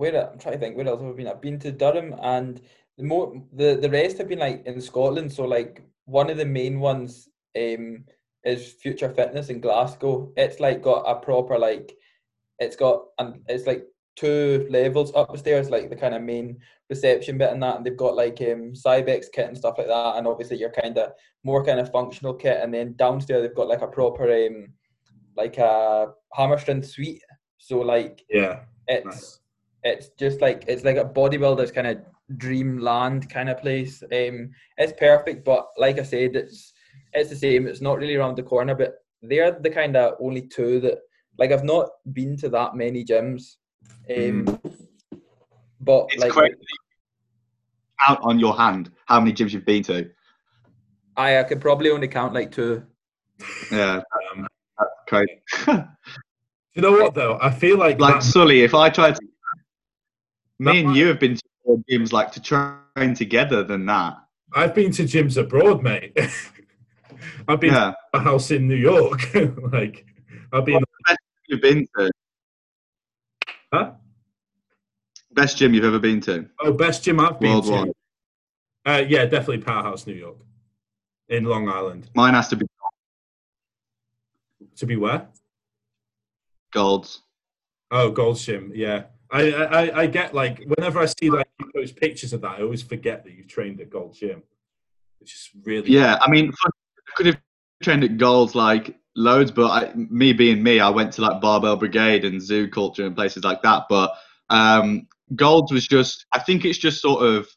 I'm trying to think, where else have I been? I've been to Durham, and the rest have been in Scotland. So one of the main ones is Future Fitness in Glasgow. It's got a proper it's 2 levels upstairs, the kind of main reception bit and that, and they've got Cybex kit and stuff like that, and obviously your kind of more kind of functional kit, and then downstairs they've got a proper a hammerstrength suite. So it's nice. It's just it's a bodybuilder's kind of dreamland kind of place. It's perfect, but like I said, it's the same. It's not really around the corner, but they're the kind of only 2 that I've not been to that many gyms. But it's crazy. Count on your hand how many gyms you've been to. I could probably only count 2. Yeah, that's crazy. You know what though? I feel Sully. If I tried to. Me and you have been to more gyms like to train together than that. I've been to gyms abroad, mate. I've been to a house in New York. Like, I've been. What's the best you've been to? Huh? Best gym you've ever been to? Oh, best gym I've been to. Worldwide. Yeah, definitely Powerhouse, New York, in Long Island. Mine has to be. To be where? Gold's. Oh, Gold's Gym. Yeah, I get, like, whenever I see like you post pictures of that, I always forget that you trained at Gold's Gym. It's just really. Yeah, I mean, I could have trained at Gold's like loads, but me being me, I went to like Barbell Brigade and Zoo Culture and places like that. But Gold's was just. I think it's just sort of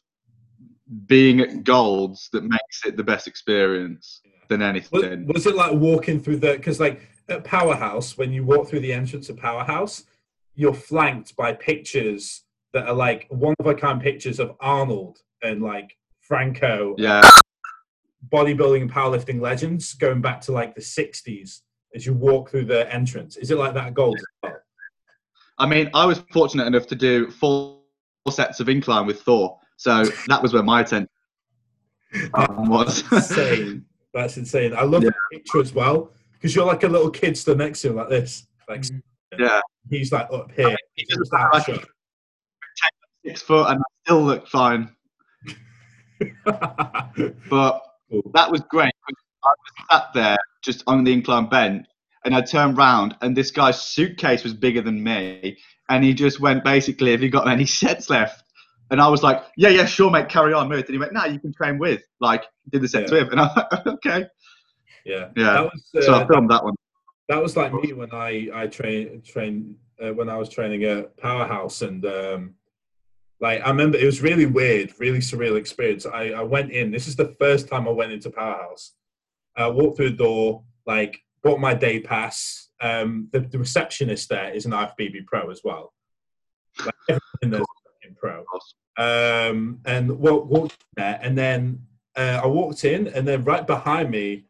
being at Gold's that makes it the best experience than anything. Was it like walking through the? Because like at Powerhouse, when you walk through the entrance of Powerhouse, you're flanked by pictures that are like one-of-a-kind pictures of Arnold and like Franco, bodybuilding and powerlifting legends going back to like the 60s as you walk through the entrance. Is it like that at Gold? I mean, I was fortunate enough to do 4 sets of incline with Thor, so that was where my attention was. Insane. That's insane. I love the picture as well, because you're like a little kid stood next to him like this. Like, he's like up here. I mean, he doesn't look like 6 foot, and I still look fine. But that was great. I was sat there just on the incline bench, and I turned round, and this guy's suitcase was bigger than me, and he just went basically, "Have you got any sets left?" And I was like, yeah, sure, mate, carry on, mate. And he went, no, you can train with. Like, did the sets with. And I was like, okay. Yeah. That was, so I filmed that one. That was like me when I trained when I was training at Powerhouse. And, like, I remember it was really weird, really surreal experience. I went in. This is the first time I went into Powerhouse. I walked through the door, like, bought my day pass. The receptionist there is an IFBB pro as well. Like, everything there's pro. And walked in there, and then I walked in, and then right behind me,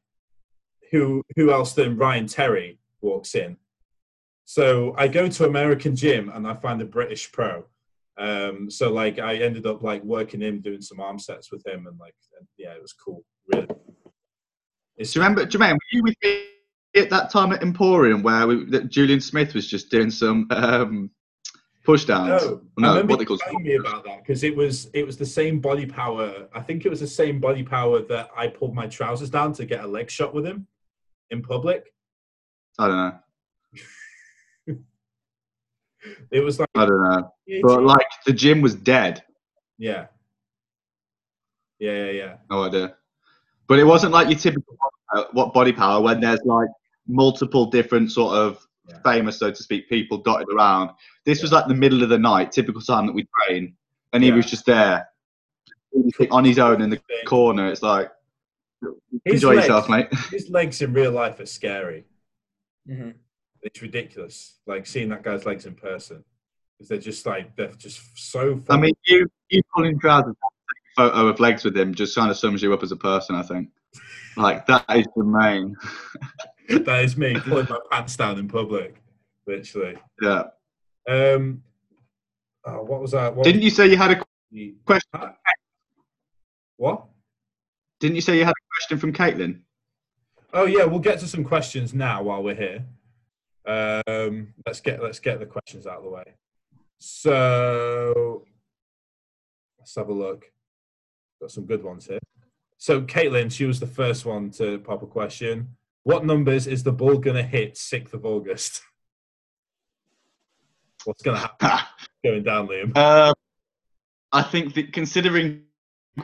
who else than Ryan Terry walks in. So I go to American Gym and I find a British pro. So like I ended up like working him, doing some arm sets with him, and like it was cool. Really. Do you remember, Jermaine, were you with me at that time at Emporium where that Julian Smith was just doing some? Pushdowns. No, I remember you telling me about that, because it was the same Body Power. I think it was the same Body Power that I pulled my trousers down to get a leg shot with him in public. I don't know. It was like, I don't know. But like the gym was dead. Yeah. No idea. But it wasn't like your typical Body Power when there's like multiple different sort of famous, so to speak, people dotted around. This was like the middle of the night, typical time that we train, and he was just there on his own in the corner. It's like, enjoy yourself, mate. His legs in real life are scary. Mm-hmm. It's ridiculous, like seeing that guy's legs in person, because they're just so. Funny. I mean, you pulling trousers, a photo of legs with him just kind of sums you up as a person, I think. Like, that is the main. That is me pulling my pants down in public, literally. Yeah. What was that? Didn't you say you had a question? What? Didn't you say you had a question from Caitlin? Oh yeah, we'll get to some questions now while we're here. Let's get the questions out of the way. So let's have a look. Got some good ones here. So Caitlin, she was the first one to pop a question. What numbers is the ball going to hit 6th of August? What's going to happen going down, Liam? I think that considering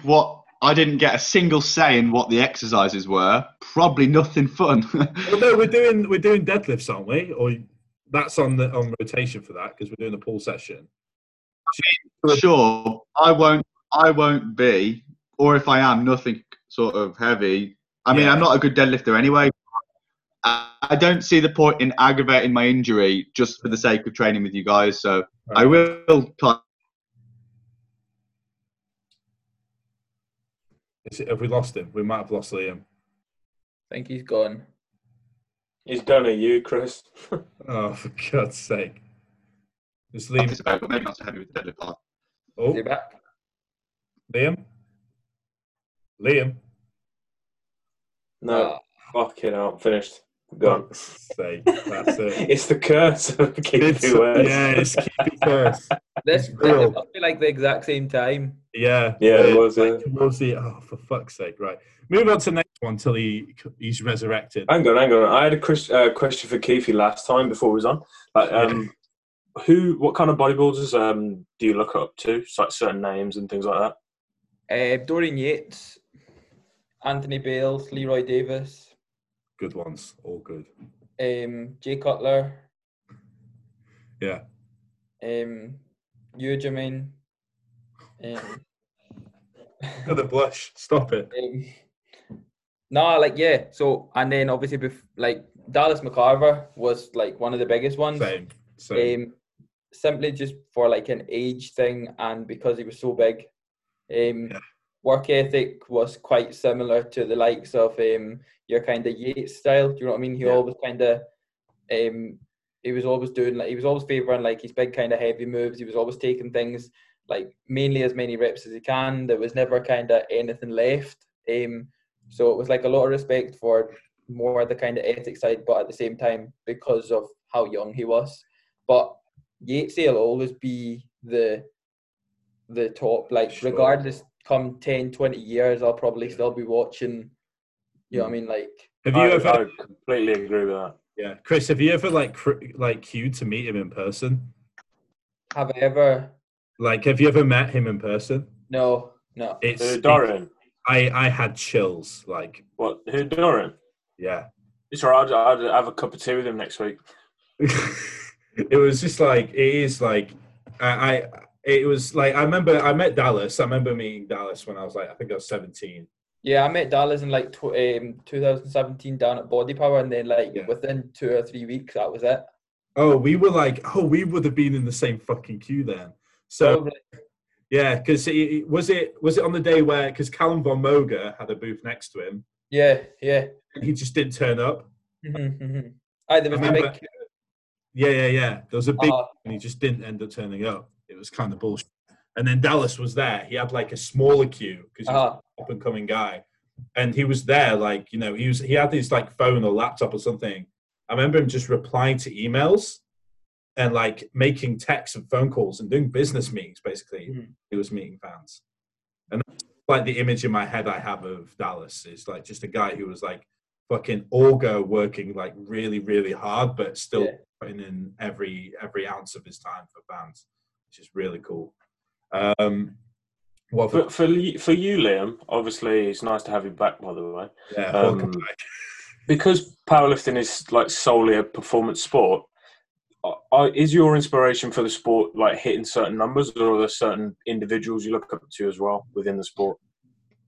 what I didn't get a single say in what the exercises were, probably nothing fun. Well, no, we're doing deadlifts, aren't we? Or that's on rotation for that, because we're doing a pull session. Sure, I won't be, or if I am, nothing sort of heavy. I mean, I'm not a good deadlifter anyway. I don't see the point in aggravating my injury just for the sake of training with you guys. So right. I will. Have we lost him? We might have lost Liam. I think he's gone. He's done at you, Chris. Oh, for God's sake! It's Liam. Maybe not so heavy with the deadlift. Oh, is he back? Liam? No. Fucking hell, I'm finished. Gone. Sake, that's it. It's the curse of Keithy West. Yeah, it's Keithy curse. This must be like the exact same time. Yeah. Yeah, it was. Oh, for fuck's sake. Right. Move on to the next one until he's resurrected. Hang on. I had a question for Keithy last time before he was on. Like, what kind of bodybuilders do you look up to? It's like certain names and things like that. Dorian Yates, Anthony Bales, Leroy Davis. Good ones, all good. Jay Cutler. Yeah. You, Jermaine. The blush. Stop it. So, and then obviously, Dallas McCarver was like one of the biggest ones. Same. Simply just for like an age thing, and because he was so big. Work ethic was quite similar to the likes of your kind of Yates style. Do you know what I mean? He always kind of, he was always favouring like his big kind of heavy moves. He was always taking things like mainly as many reps as he can. There was never kind of anything left. So it was like a lot of respect for more the kind of ethic side, but at the same time, because of how young he was. But Yates will always be the top, like sure. Regardless. Come 10, 20 years, I'll probably still be watching. You know what I mean? Like, I completely agree with that. Yeah, Chris, have you ever queued to meet him in person? Have you ever met him in person? No. It's Dorian. I had chills. Like, what? Who, Dorian? Yeah. It's alright. I'd have a cup of tea with him next week. It was just like it is like I. It was like, I remember meeting Dallas when I was like, I think I was 17. Yeah, I met Dallas in 2017 down at Body Power. And then within 2 or 3 weeks, that was it. Oh, we would have been in the same fucking queue then. So, probably. Yeah, because was it on the day where, because Callum Von Moger had a booth next to him. Yeah. He just didn't turn up. Mm-hmm. There was a big queue. Yeah. There was a big queue and he just didn't end up turning up. It was kind of bullshit. And then Dallas was there. He had like a smaller queue because he was an up and coming guy. And he was there, like, you know, he had his like phone or laptop or something. I remember him just replying to emails and like making texts and phone calls and doing business meetings, basically. Mm-hmm. He was meeting fans. And that's like the image in my head I have of Dallas is like just a guy who was like fucking orgo working like really, really hard, but still putting in every ounce of his time for fans. Which is really cool. For you, Liam, obviously it's nice to have you back, by the way. Yeah, welcome back. Because powerlifting is like solely a performance sport, is your inspiration for the sport like hitting certain numbers, or are there certain individuals you look up to as well within the sport?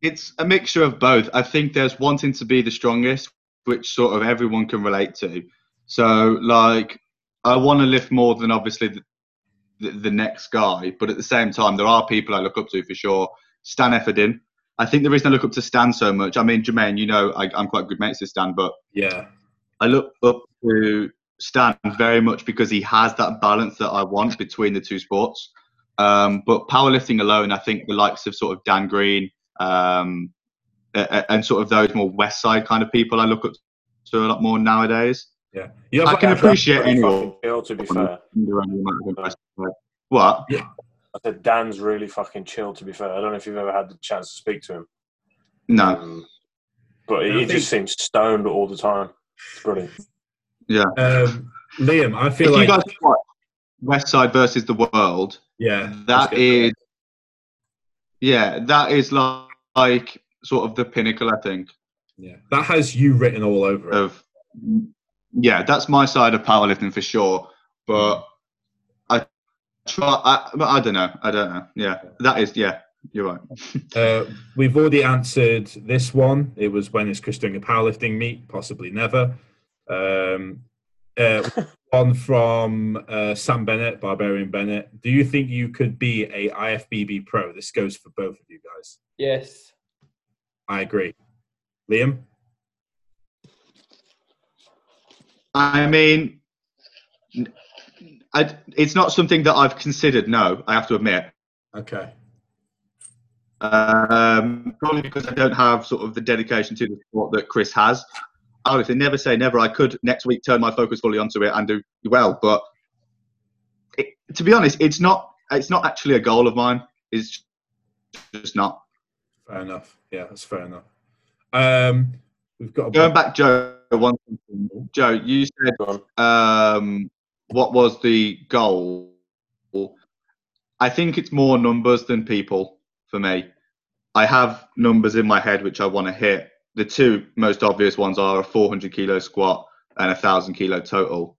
It's a mixture of both. I think there's wanting to be the strongest, which sort of everyone can relate to. So like, I want to lift more than obviously the next guy, but at the same time there are people I look up to for sure. Stan Efferdin, I think the reason I look up to Stan so much, I mean Jermaine, you know, I'm quite good mates with Stan, but yeah, I look up to Stan very much because he has that balance that I want between the two sports, but powerlifting alone, I think the likes of sort of Dan Green and sort of those more West Side kind of people I look up to a lot more nowadays. Yeah, I can appreciate anyone. To be fair, what? Yeah. I said Dan's really fucking chill. To be fair, I don't know if you've ever had the chance to speak to him. No, but he just seems stoned all the time. It's brilliant. Yeah, Liam, I feel like you guys watch West Side versus the World. Yeah, that is like sort of the pinnacle, I think. Yeah, that has you written all over it. Yeah, that's my side of powerlifting for sure. But I try. I don't know. Yeah, that is. Yeah, you're right. We've already answered this one. It was, when is Chris doing a powerlifting meet? Possibly never. One from Sam Bennett, Barbarian Bennett. Do you think you could be a IFBB pro? This goes for both of you guys. Yes, I agree. Liam. I mean, it's not something that I've considered, no, I have to admit. Okay. Probably because I don't have sort of the dedication to the sport that Chris has. I honestly never say never. I could next week turn my focus fully onto it and do well, but to be honest, it's not actually a goal of mine. It's just not. Fair enough. Yeah, that's fair enough. We've got going back, Joe. One thing. Joe, you said what was the goal? I think it's more numbers than people for me. I have numbers in my head which I want to hit. The two most obvious ones are a 400 kilo squat and a 1,000 kilo total,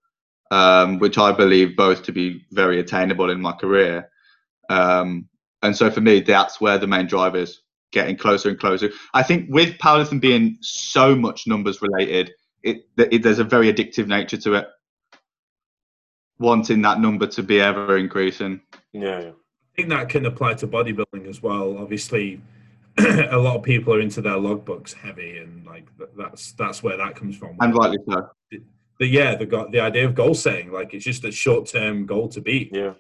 which I believe both to be very attainable in my career. And so for me, that's where the main drive is, getting closer and closer. I think with powerlifting being so much numbers related, there's a very addictive nature to it, wanting that number to be ever increasing. Yeah. I think that can apply to bodybuilding as well. Obviously, a lot of people are into their logbooks heavy, and like that's where that comes from. And rightly so. The idea of goal setting, like it's just a short-term goal to beat. Yeah.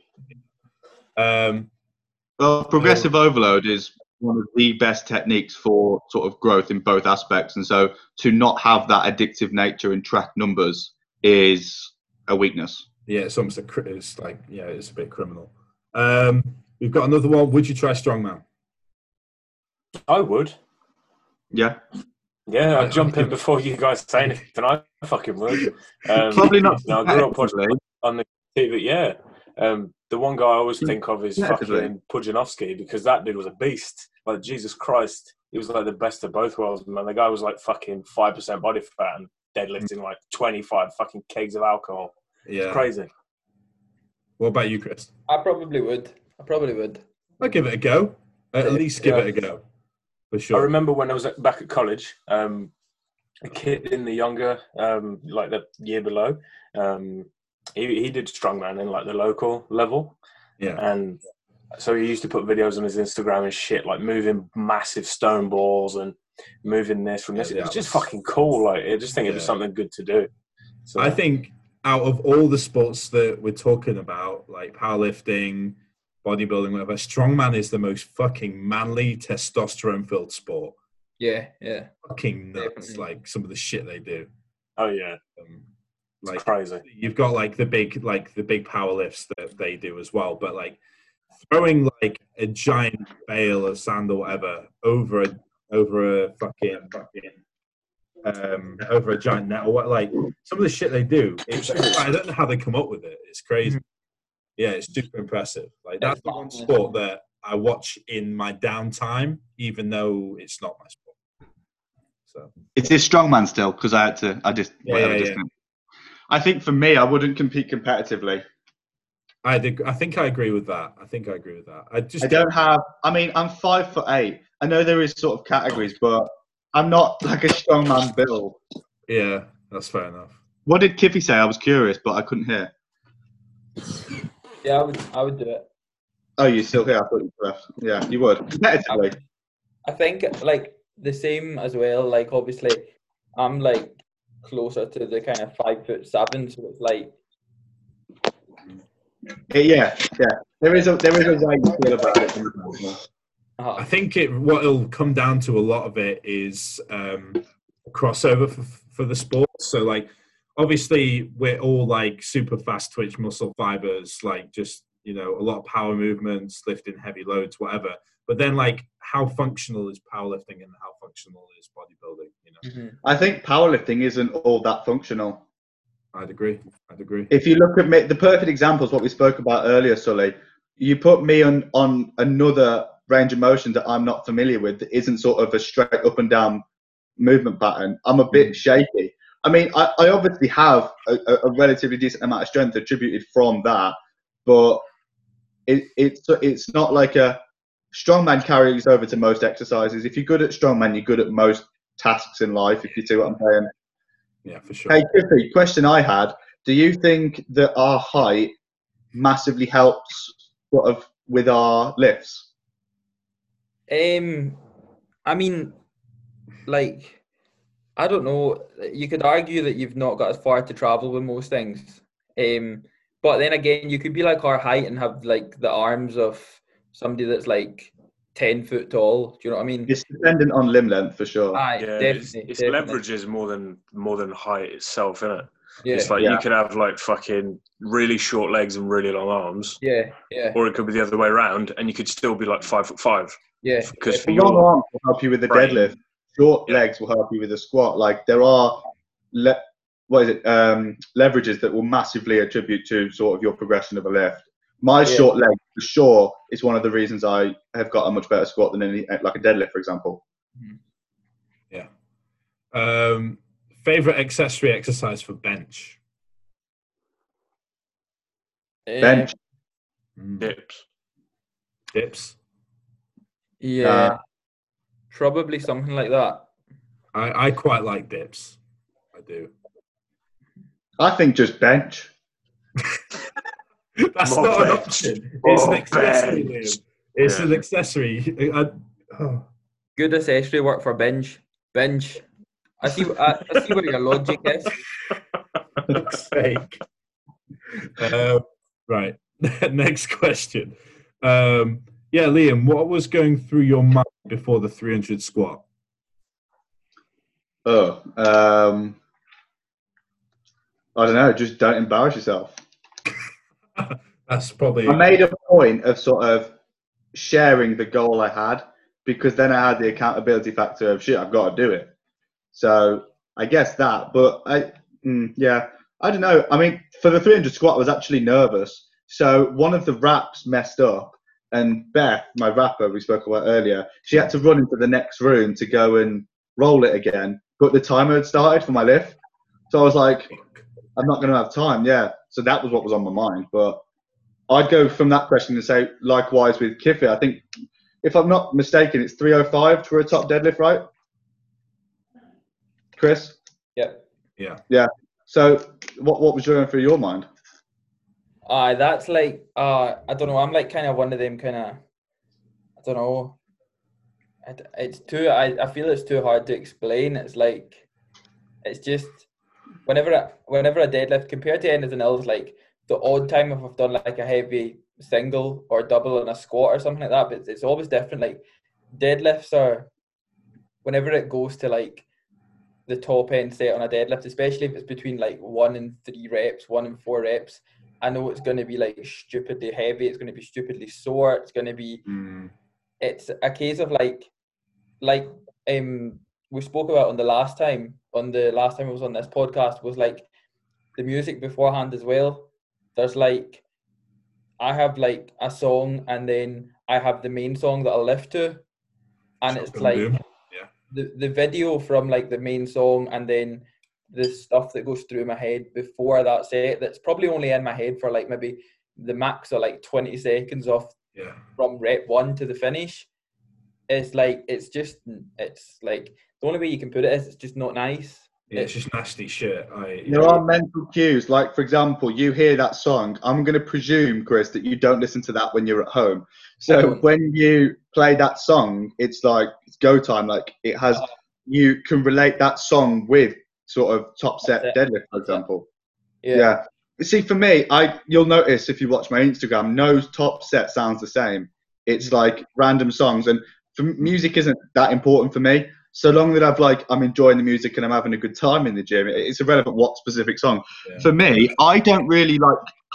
Well, progressive overload is one of the best techniques for sort of growth in both aspects, and so to not have that addictive nature and track numbers is a weakness. Yeah, it's almost it's a bit criminal. We've got another one. Would you try strongman? I would. Yeah. Yeah, I'd jump in before you guys say anything. I fucking would. Probably not. No, I grew up watching on the TV, yeah. The one guy I always think of is fucking Pudzianowski, because that dude was a beast. Like, Jesus Christ, he was like the best of both worlds, man. The guy was like fucking 5% body fat and deadlifting like 25 fucking kegs of alcohol. Yeah. It's crazy. What about you, Chris? I probably would. I'd give it a go. At least give it a go. For sure. I remember when I was back at college, a kid in the younger, like the year below, he did strongman in like the local level. Yeah. And so he used to put videos on his Instagram and shit, like moving massive stone balls and moving this from this. Yeah, it was just fucking cool. Like, I just think it was something good to do. So I think out of all the sports that we're talking about, like powerlifting, bodybuilding, whatever, strongman is the most fucking manly, testosterone-filled sport. Yeah, yeah. Fucking nuts, definitely. Like, some of the shit they do. Oh, yeah. Like, it's crazy. You've got, like, the big power lifts that they do as well, but, like, throwing, like, a giant bale of sand or whatever over a giant net or what, like, some of the shit they do, I don't know how they come up with it. It's crazy. Yeah, it's super impressive. Like, that's the one sport that I watch in my downtime, even though it's not my sport. So it is strongman still, because I had to. I think for me, I wouldn't compete competitively. I think I agree with that. I'm 5'8". I know there is sort of categories, but I'm not like a strongman build. Yeah, that's fair enough. What did Kiffy say? I was curious, but I couldn't hear. Yeah, I would do it. Oh, you're still here? I thought you left. Yeah, you would. I think, like, the same as well. Like, obviously, I'm, like, closer to the kind of 5'7", so it's like... Yeah. There is a way to feel about it. I think what'll come down to a lot of it is crossover for the sport. So, like... Obviously, we're all, like, super fast twitch muscle fibers, like, just, you know, a lot of power movements, lifting heavy loads, whatever. But then, like, how functional is powerlifting and how functional is bodybuilding, you know? Mm-hmm. I think powerlifting isn't all that functional. I'd agree. If you look at me, the perfect example is what we spoke about earlier, Sully. You put me on another range of motion that I'm not familiar with that isn't sort of a straight up and down movement pattern. I'm a bit shaky. I mean, I obviously have a relatively decent amount of strength attributed from that, but it's not like a strongman carries over to most exercises. If you're good at strongman, you're good at most tasks in life, if you see what I'm saying. Yeah, for sure. Hey, Griffey, question I had. Do you think that our height massively helps sort of with our lifts? I mean, like... I don't know. You could argue that you've not got as far to travel with most things. But then again, you could be like our height and have like the arms of somebody that's like 10 foot tall. Do you know what I mean? It's dependent on limb length for sure. Aye, yeah, definitely. It's definitely. Leverage is more than height itself, isn't it? Yeah, it's like you could have like fucking really short legs and really long arms. Yeah, yeah. Or it could be the other way around, and you could still be like 5'5". Yeah, because for your long arms will help you with the deadlift. Short legs will help you with the squat. Like there are leverages that will massively attribute to sort of your progression of a lift. My short leg, for sure, is one of the reasons I have got a much better squat than any, like a deadlift, for example. Yeah. Favorite accessory exercise for bench? Bench. Dips. Dips? Yeah. Probably something like that. I quite like dips. I do. I think just bench. That's not an option. It's an accessory, Liam. It's an accessory. Good accessory work for bench. Bench. I see where your logic is. For fuck's sake. Right. Next question. Liam, what was going through your mind before the 300 squat? I don't know. Just don't embarrass yourself. That's probably. I made a point of sort of sharing the goal I had, because then I had the accountability factor of shit, I've got to do it. So I guess that, but I don't know. I mean, for the 300 squat, I was actually nervous. So one of the wraps messed up, and Beth, my wrapper we spoke about earlier, she had to run into the next room to go and roll it again. But the timer had started for my lift, so I was like, I'm not going to have time. Yeah. So that was what was on my mind. But I'd go from that question and say, likewise with Keithy, I think, if I'm not mistaken, it's 305 for a top deadlift, right? Chris? Yeah. So what was going through your mind? That's like, I don't know. I'm like kind of one of them kind of, I don't know. I feel it's too hard to explain. It's like, it's just... Whenever I deadlift, compared to anything else, like the odd time if I've done like a heavy single or double in a squat or something like that, but it's always different. Like deadlifts are, whenever it goes to like the top end set on a deadlift, especially if it's between like 1 and 3 reps, 1 and 4 reps, I know it's going to be like stupidly heavy. It's going to be stupidly sore. It's going to be, It's a case of like we spoke about on the last time I was on this podcast, was like the music beforehand as well. There's like, I have like a song, and then I have the main song that I'll lift to, and it's like the video from like the main song, and then the stuff that goes through my head before that set, that's probably only in my head for like maybe the max of like 20 seconds off from rep 1 to the finish. It's like the only way you can put it is it's just not nice. Yeah, it's just nasty shit. There are mental cues. Like, for example, you hear that song. I'm going to presume, Chris, that you don't listen to that when you're at home. So when you play that song, it's like it's go time. Like it has, you can relate that song with sort of top set deadlift, for example. Yeah. See, for me, you'll notice if you watch my Instagram, no top set sounds the same. It's like random songs, and music isn't that important for me. So long that I'm enjoying the music and I'm having a good time in the gym, it's irrelevant what specific song. Yeah. For me, I don't really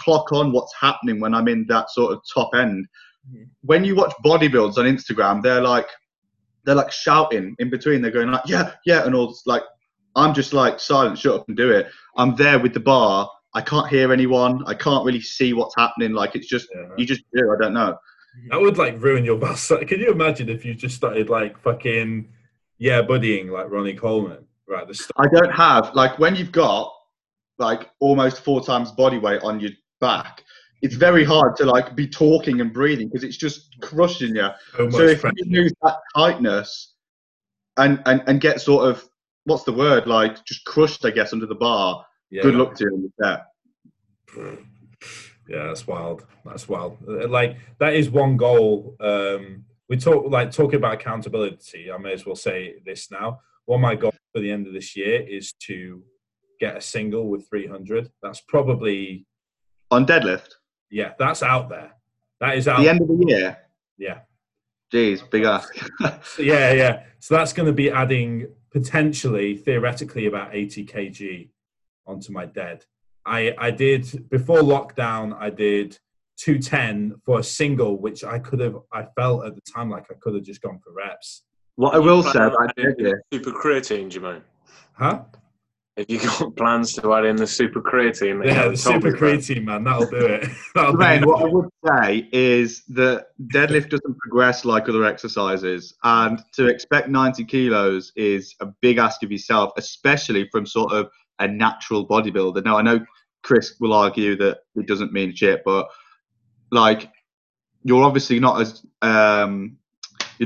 clock on what's happening when I'm in that sort of top end. Mm-hmm. When you watch bodybuilds on Instagram, they're shouting in between. They're going yeah, and all. Like I'm just like silent, shut up and do it. I'm there with the bar. I can't hear anyone. I can't really see what's happening. Like it's just you just do. I don't know. That would ruin your bus. Can you imagine if you just started fucking buddying like Ronnie Coleman right at the start? I don't have when you've got almost 4 times body weight on your back, it's very hard to be talking and breathing because it's just crushing you. So if you lose that tightness and get sort of what's the word just crushed, I guess, under the bar. Yeah. Good luck to you with that. Yeah, that's wild. That is one goal. We talking about accountability. I may as well say this now. One of my goals for the end of this year is to get a single with 300. That's probably on deadlift. Yeah, that's out there. That is out. The end of the year. Yeah, Jeez, big ask. Yeah. So that's going to be adding potentially, theoretically, about 80 kg onto my dead. I did, before lockdown, I did 210 for a single, which I felt at the time like I could have just gone for reps. What I will say, I did super creatine, Jermaine. Huh? If you got plans to add in the super creatine, the super creatine, man, that'll do it. Jermaine, what I would say is that deadlift doesn't progress like other exercises, and to expect 90 kilos is a big ask of yourself, especially from sort of a natural bodybuilder. Now, I know Chris will argue that it doesn't mean shit, but like, you're obviously not as you're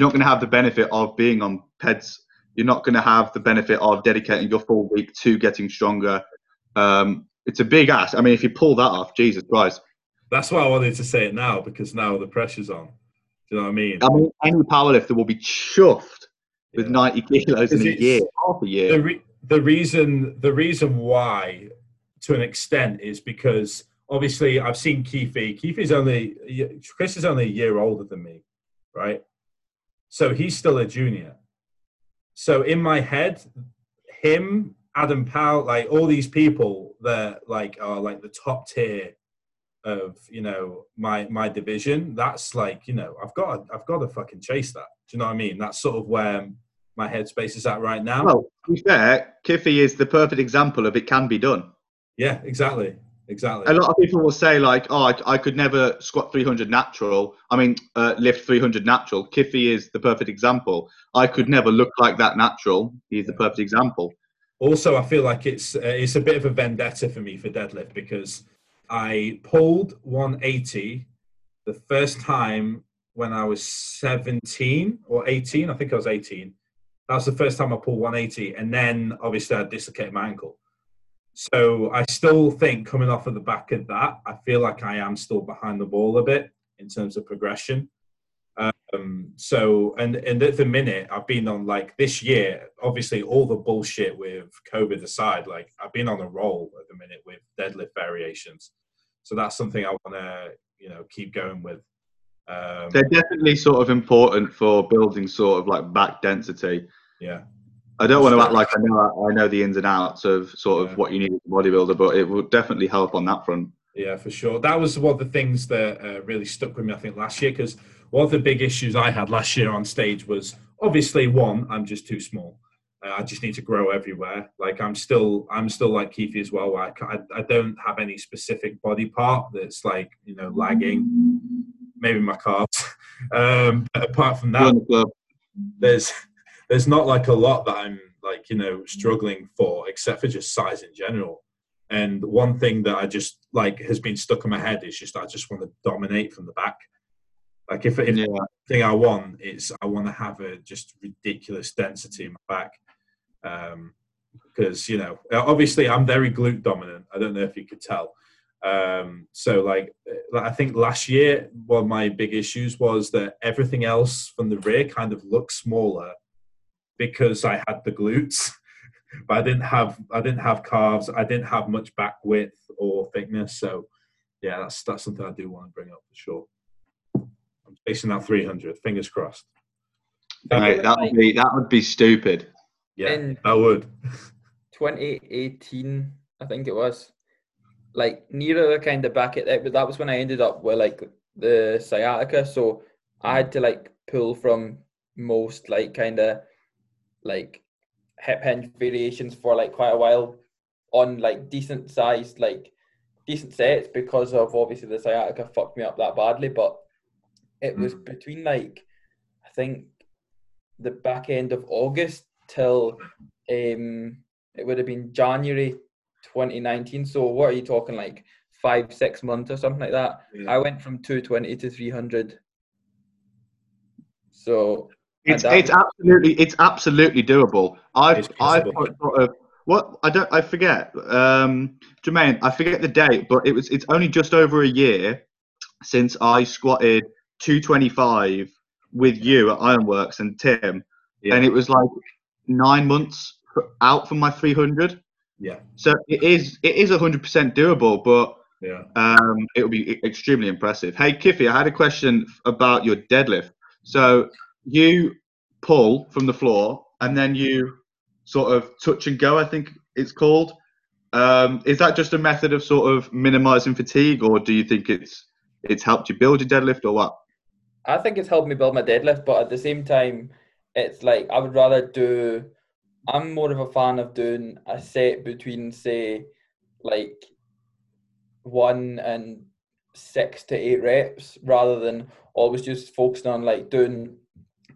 not going to have the benefit of being on PEDs. You're not going to have the benefit of dedicating your full week to getting stronger. It's a big ask. I mean, if you pull that off, Jesus Christ. That's why I wanted to say it now, because now the pressure's on. Do you know what I mean? I mean, any powerlifter will be chuffed with 90 kilos in a year, half a year. The reason why, to an extent, is because obviously I've seen Keithy. Chris is only a year older than me, right? So he's still a junior. So in my head, him, Adam Powell, like all these people that like are like the top tier of, you know, my division. That's like, you know, I've got to fucking chase that. Do you know what I mean? That's sort of where my headspace is at right now. Well, to be fair, Keithy is the perfect example of it can be done. Yeah, exactly. A lot of people will say like, oh, I could never squat 300 natural. I mean, lift 300 natural. Keithy is the perfect example. I could never look like that natural. He's the perfect example. Also, I feel like it's a bit of a vendetta for me for deadlift, because I pulled 180 the first time when I was 17 or 18. I think I was 18. That was the first time I pulled 180. And then obviously I dislocated my ankle. So I still think, coming off of the back of that, I feel like I am still behind the ball a bit in terms of progression. So, and at the minute, I've been on, like, this year, obviously all the bullshit with COVID aside, like I've been on a roll at the minute with deadlift variations. So that's something I want to, you know, keep going with. They're definitely sort of important for building sort of like back density. Yeah. I don't want to act like I know the ins and outs of sort of what you need as a bodybuilder, but it will definitely help on that front. Yeah, for sure. That was one of the things that really stuck with me, I think, last year, because one of the big issues I had last year on stage was, obviously, one, I'm just too small. I just need to grow everywhere. Like, I'm still like Keithy as well, where I don't have any specific body part that's, like, you know, lagging. Maybe my calves. But apart from that, there's not like a lot that I'm like, you know, struggling for, except for just size in general. And one thing that I just like has been stuck in my head is just, I just want to dominate from the back. Like if one thing I want is I want to have a just ridiculous density in my back. Because, you know, obviously I'm very glute dominant. I don't know if you could tell. So like, I think last year, one of my big issues was that everything else from the rear kind of looked smaller, because I had the glutes, but I didn't have calves. I didn't have much back width or thickness. So yeah, that's something I do want to bring up for sure. I'm chasing that 300. Fingers crossed. Right, that would be stupid. Yeah, I would. 2018, I think it was. Like nearer the kind of back at that, but that was when I ended up with like the sciatica. So I had to like pull from most like kind of like hip hinge variations for like quite a while on like decent sized, like decent sets, because of obviously the sciatica fucked me up that badly. But it was between like, I think the back end of August till it would have been January 2019. So what are you talking, like 5-6 months or something like that? Yeah. I went from 220 to 300. So It's absolutely doable. Jermaine, I forget the date, but it's only just over a year since I squatted 225 with you at Ironworks and Tim, and it was like 9 months out from my 300. Yeah. So it is 100% doable, but it would be extremely impressive. Hey Keithy, I had a question about your deadlift. So you pull from the floor and then you sort of touch and go, I think it's called. Is that just a method of sort of minimizing fatigue, or do you think it's helped you build your deadlift, or what? I think it's helped me build my deadlift, but at the same time, it's like I would rather do, I'm more of a fan of doing a set between, say, like 1 and 6 to 8 reps, rather than always just focusing on like doing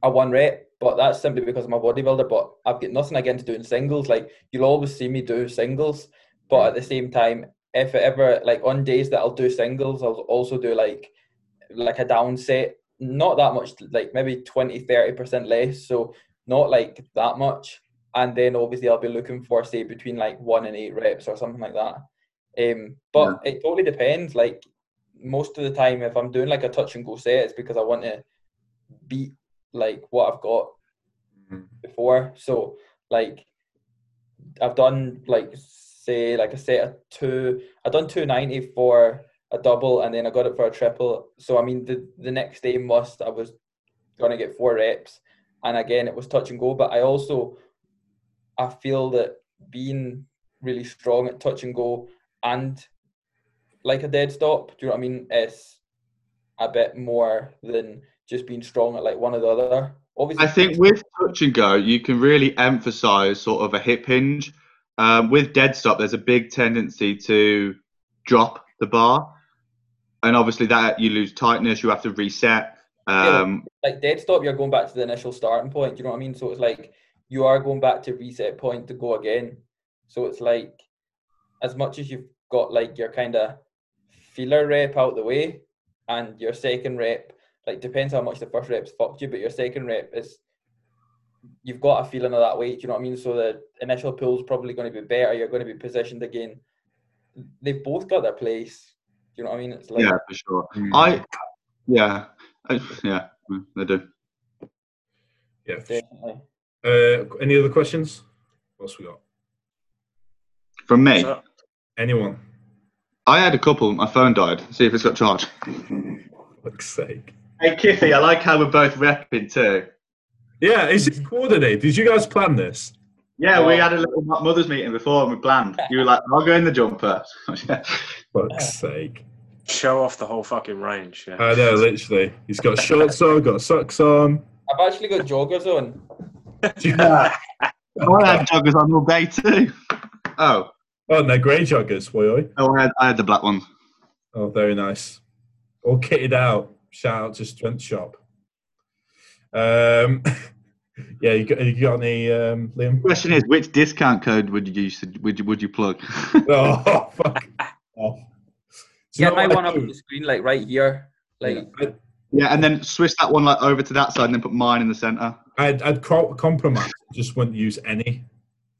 a 1 rep. But that's simply because I'm a bodybuilder, but I've got nothing against doing singles. Like, you'll always see me do singles, but at the same time, if it ever, like on days that I'll do singles, I'll also do like a down set, not that much, like maybe 20-30% less, so not like that much. And then obviously I'll be looking for, say, between like 1 and 8 reps or something like that. But yeah, it totally depends. Like, most of the time, if I'm doing like a touch and go set, it's because I want to beat like what I've got before. So like I've done like, say, like a set of 2, I've done 290 for a double, and then I got it for a triple. So I mean, the next day I was going to get 4 reps, and again it was touch and go. But I feel that being really strong at touch and go and like a dead stop, do you know what I mean, it's a bit more than just being strong at like one or the other. Obviously, I think with touch and go, you can really emphasize sort of a hip hinge. With dead stop, there's a big tendency to drop the bar, and obviously that you lose tightness, you have to reset. Like dead stop, you're going back to the initial starting point, do you know what I mean? So it's like you are going back to reset point to go again. So it's like, as much as you've got like your kind of feeler rep out the way, and your second rep, like, depends how much the first rep's fucked you, but your second rep is, you've got a feeling of that weight, do you know what I mean? So the initial pull's probably going to be better, you're going to be positioned again. They've both got their place, do you know what I mean? It's like, yeah, for sure. Yeah, they do. Yeah, definitely. Any other questions? What else we got? From me? Anyone? I had a couple. My phone died. See if it's got charged. For fuck's sake. Hey, Keithy, I like how we're both repping too. Yeah, is this coordinated? Did you guys plan this? Yeah, we had a little mother's meeting before and we planned. You were like, I'll go in the jumper. Fuck's sake. Show off the whole fucking range. Yeah. I know, literally. He's got shorts on, got socks on. I've actually got joggers on. Yeah. I had joggers on all day too. Oh, no, grey joggers, were you? Oh, I had the black ones. Oh, very nice. All kitted out. Shout out to Strength Shop. Yeah, you got any, Liam? The question is, which discount code would you plug? Oh, fuck. Oh. Get my one up on the screen, like right here. Like, yeah, and then switch that one like over to that side, and then put mine in the centre. I'd compromise. Just wouldn't use any.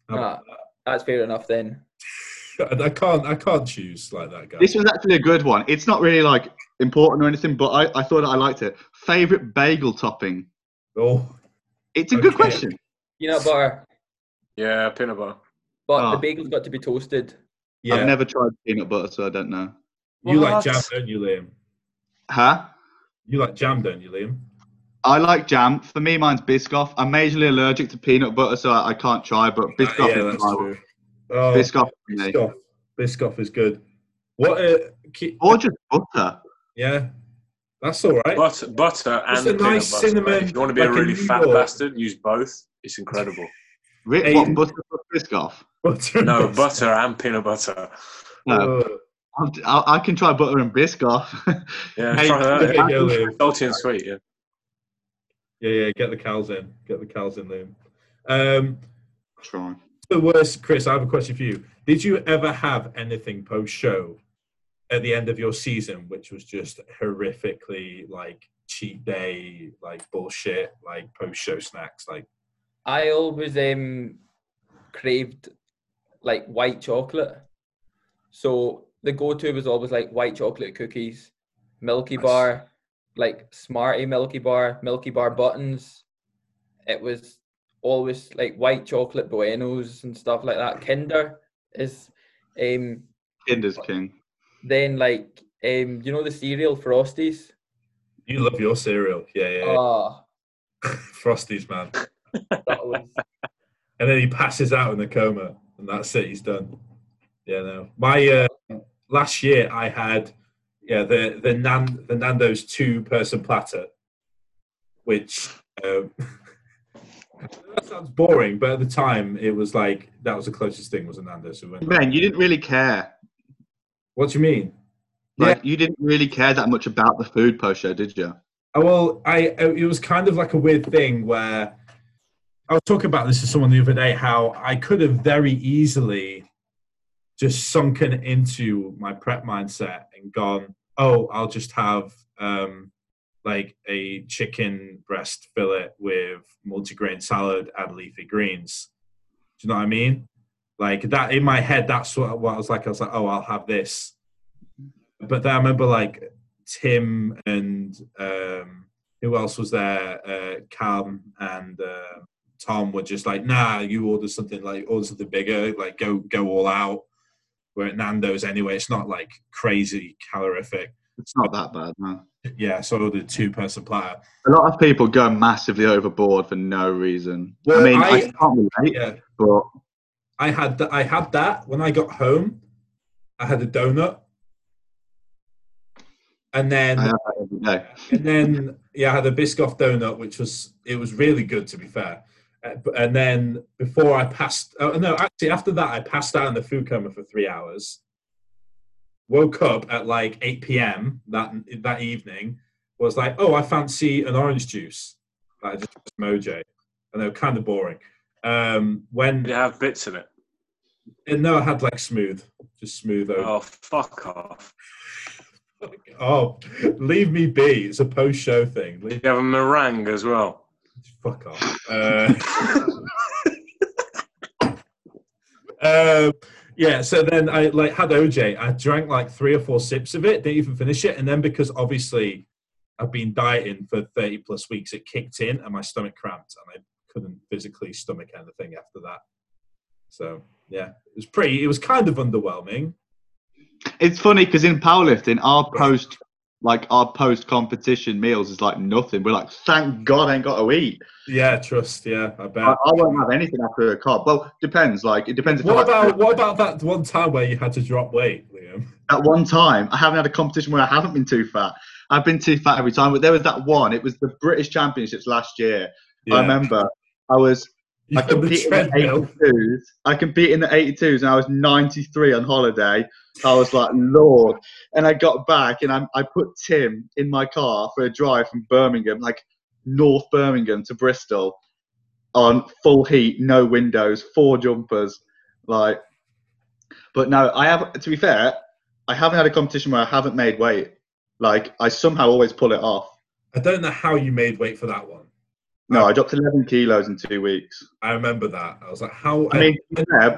That's fair enough then. I can't choose like that, guys. This was actually a good one. It's not really like important or anything, but I thought I liked it. Favorite bagel topping? Oh, it's a good question. Peanut butter. Yeah, peanut butter. But the bagel's got to be toasted. Yeah. I've never tried peanut butter, so I don't know. You like jam, don't you, Liam? Huh? You like jam, don't you, Liam? I like jam. For me, mine's Biscoff. I'm majorly allergic to peanut butter, so I can't try, but Biscoff is that's true. Oh, Biscoff is good. What? Or just butter. Yeah, that's all right. Butter and the nice butter, cinnamon. Mate. If you want to be like a really fat bastard, use both. It's incredible. What, butter for Biscoff? No, butter and peanut butter. No. I can try butter and Biscoff. Yeah, try that. Yeah. Salty and sweet, yeah. Yeah, get the cows in. Get the cows in, Liam. Try. The worst, Chris, I have a question for you. Did you ever have anything post-show at the end of your season which was just horrifically, like, cheat day, like, bullshit, like, post-show snacks? Like, I always craved, like, white chocolate. So the go-to was always, like, white chocolate cookies, Milky Bar, like, Smartie Milky Bar buttons. It was always like white chocolate Buenos and stuff like that. Kinder is Kinder's king. Then like the cereal Frosties. You love your cereal. Yeah. Oh. Frosties, man. That was... And then he passes out in the coma, and that's it. He's done. Yeah, no. My last year, I had the Nandos 2-person platter, which that sounds boring, but at the time it was like that was the closest thing was a Nandos. So man, you didn't really care. What do you mean? Like you didn't really care that much about the food post-show, did you? Oh, well, it was kind of like a weird thing where I was talking about this to someone the other day, how I could have very easily just sunken into my prep mindset and gone, oh, I'll just have like a chicken breast fillet with multigrain salad and leafy greens. Do you know what I mean? Like that in my head, that's sort of what I was like. I was like, oh, I'll have this. But then I remember like Tim and who else was there? Cam and Tom were just like, nah, you order something bigger, like go all out. We're at Nando's anyway. It's not like crazy calorific. It's not that bad, man. Yeah, so I ordered 2-person platter. A lot of people go massively overboard for no reason. Well, I can't relate, but... I had that when I got home. I had a donut. And then, I had a Biscoff donut, which was really good, to be fair. And then before I passed, after that, I passed out in the food coma for 3 hours. Woke up at like 8 p.m. that evening, was like, oh, I fancy an orange juice. I just Mojo. And they were kind of boring. Did it have bits in it? No, I had like smooth. Oh, fuck off. Oh, leave me be. It's a post-show thing. Did you have a meringue as well? Fuck off. So then I had OJ. I drank like 3 or 4 sips of it, didn't even finish it. And then because obviously I've been dieting for 30 plus weeks, it kicked in and my stomach cramped and I couldn't physically stomach anything after that. So, yeah, it was kind of underwhelming. It's funny because in powerlifting, our post-competition meals is like nothing. We're like, thank God I ain't got to eat. Yeah, trust. Yeah, I bet. I won't have anything after a carb. Well, depends. Like, it depends. What about that one time where you had to drop weight, Liam? That one time, I haven't had a competition where I haven't been too fat. I've been too fat every time. But there was that one. It was the British Championships last year. Yeah. I remember. I competed in the 82s. And I was 93 on holiday. I was like, Lord. And I got back and I put Tim in my car for a drive from Birmingham, like North Birmingham to Bristol, on full heat, no windows, 4 jumpers. Like, but no, I have. To be fair, I haven't had a competition where I haven't made weight. Like, I somehow always pull it off. I don't know how you made weight for that one. No, I dropped 11 kilos in 2 weeks. I remember that. I was like, how...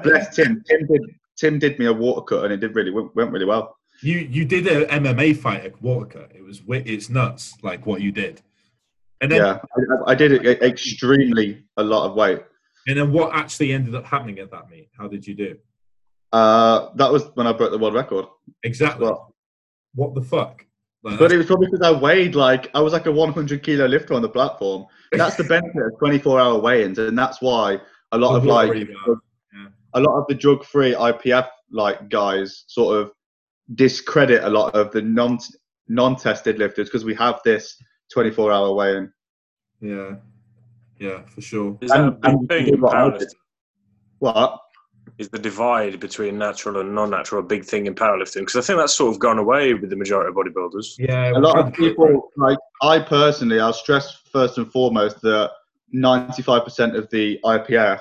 bless Tim. Tim did me a water cut and it went really well. You did an MMA fight, a water cut. It's nuts, like what you did. And then, yeah, I did extremely a lot of weight. And then what actually ended up happening at that meet? How did you do? That was when I broke the world record. Exactly. Well, what the fuck? Like, but it was probably because I weighed I was like a 100 kilo lifter on the platform. That's the benefit of 24-hour weigh-ins, and that's why a lot of the drug-free IPF guys sort of discredit a lot of the non-tested lifters because we have this 24-hour weigh-in. Yeah, yeah, for sure. Is that a big thing? What is the divide between natural and non-natural a big thing in powerlifting? Because I think that's sort of gone away with the majority of bodybuilders. Yeah, a lot of people, I'll stress first and foremost that 95% of the IPF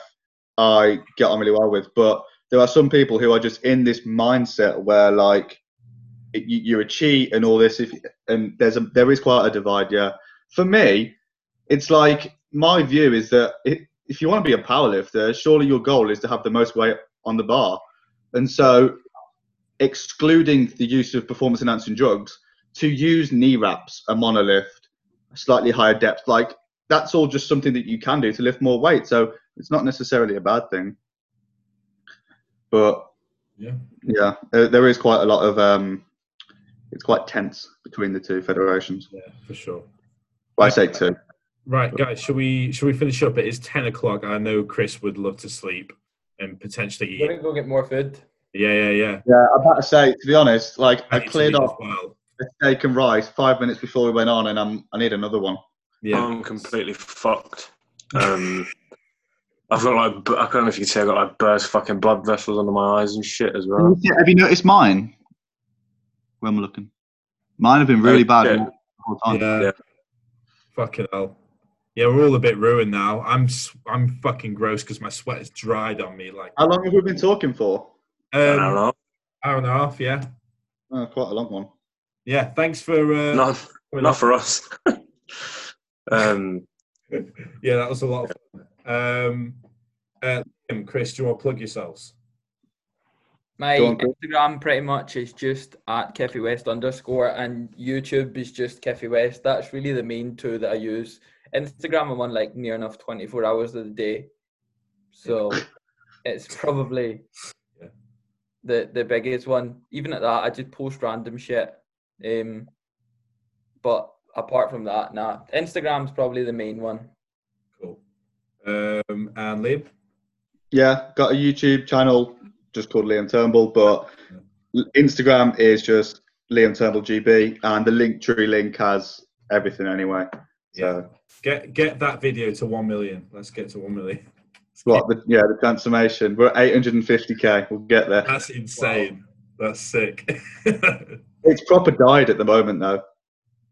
I get on really well with, but there are some people who are just in this mindset where you're a cheat and all this, and there is quite a divide, yeah. For me, it's my view is that if you want to be a powerlifter, surely your goal is to have the most weight on the bar. And so excluding the use of performance enhancing drugs, to use knee wraps, a monolift, a slightly higher depth, that's all just something that you can do to lift more weight. So it's not necessarily a bad thing. But yeah, there is quite a lot of it's quite tense between the two federations. Yeah, for sure. Well, I say two. Right, guys, should we finish up? It is 10 o'clock. I know Chris would love to sleep and potentially eat. We're going to go get more food. Yeah. Yeah, I'm about to say, to be honest, like, I cleared off a steak and rice 5 minutes before we went on, and I need another one. Yeah. I'm completely fucked. I've got, like, I don't know if you can see, I've got, like, burst fucking blood vessels under my eyes and shit as well. Have you noticed mine? When we're looking. Mine have been really bad the whole time. Yeah. Fucking hell. Yeah, we're all a bit ruined now. I'm fucking gross because my sweat is dried on me. Like, how long have we been talking for? An hour and a half. Hour and a half, yeah. Quite a long one. Yeah, thanks for... Not for us. Yeah, that was a lot of fun. Chris, do you want to plug yourselves? My Instagram pretty much is just at KeithyWest_, and YouTube is just Keithy West. That's really the main two that I use. Instagram, I'm on like near enough 24 hours of the day. So it's probably the biggest one. Even at that, I just post random shit. But apart from that, nah, Instagram's probably the main one. Cool. And Liam? Yeah, got a YouTube channel just called Liam Turnbull, but Instagram is just Liam Turnbull GB, and the Linktree link has everything anyway. So get that video to 1 million. Let's get to 1 million. The transformation. We're at 850k. We'll get there. That's insane. Wow. That's sick. It's proper died at the moment though.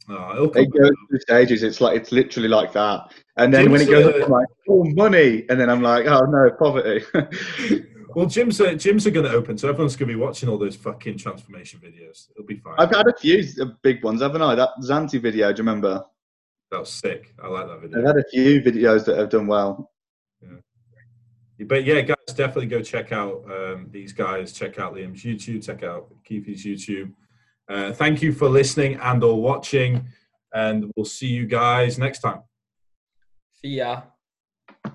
Oh, it goes through stages. It's literally like that. And then when it goes up, I'm like, oh, money. And then I'm like, oh no, poverty. Well, gyms are going to open, so everyone's going to be watching all those fucking transformation videos. It'll be fine. I've had a few big ones, haven't I? That Zanti video, do you remember? That was sick. I like that video. I've had a few videos that have done well. Yeah. But yeah, guys, definitely go check out these guys. Check out Liam's YouTube. Check out Keithy's YouTube. Thank you for listening and or watching, and we'll see you guys next time. See ya.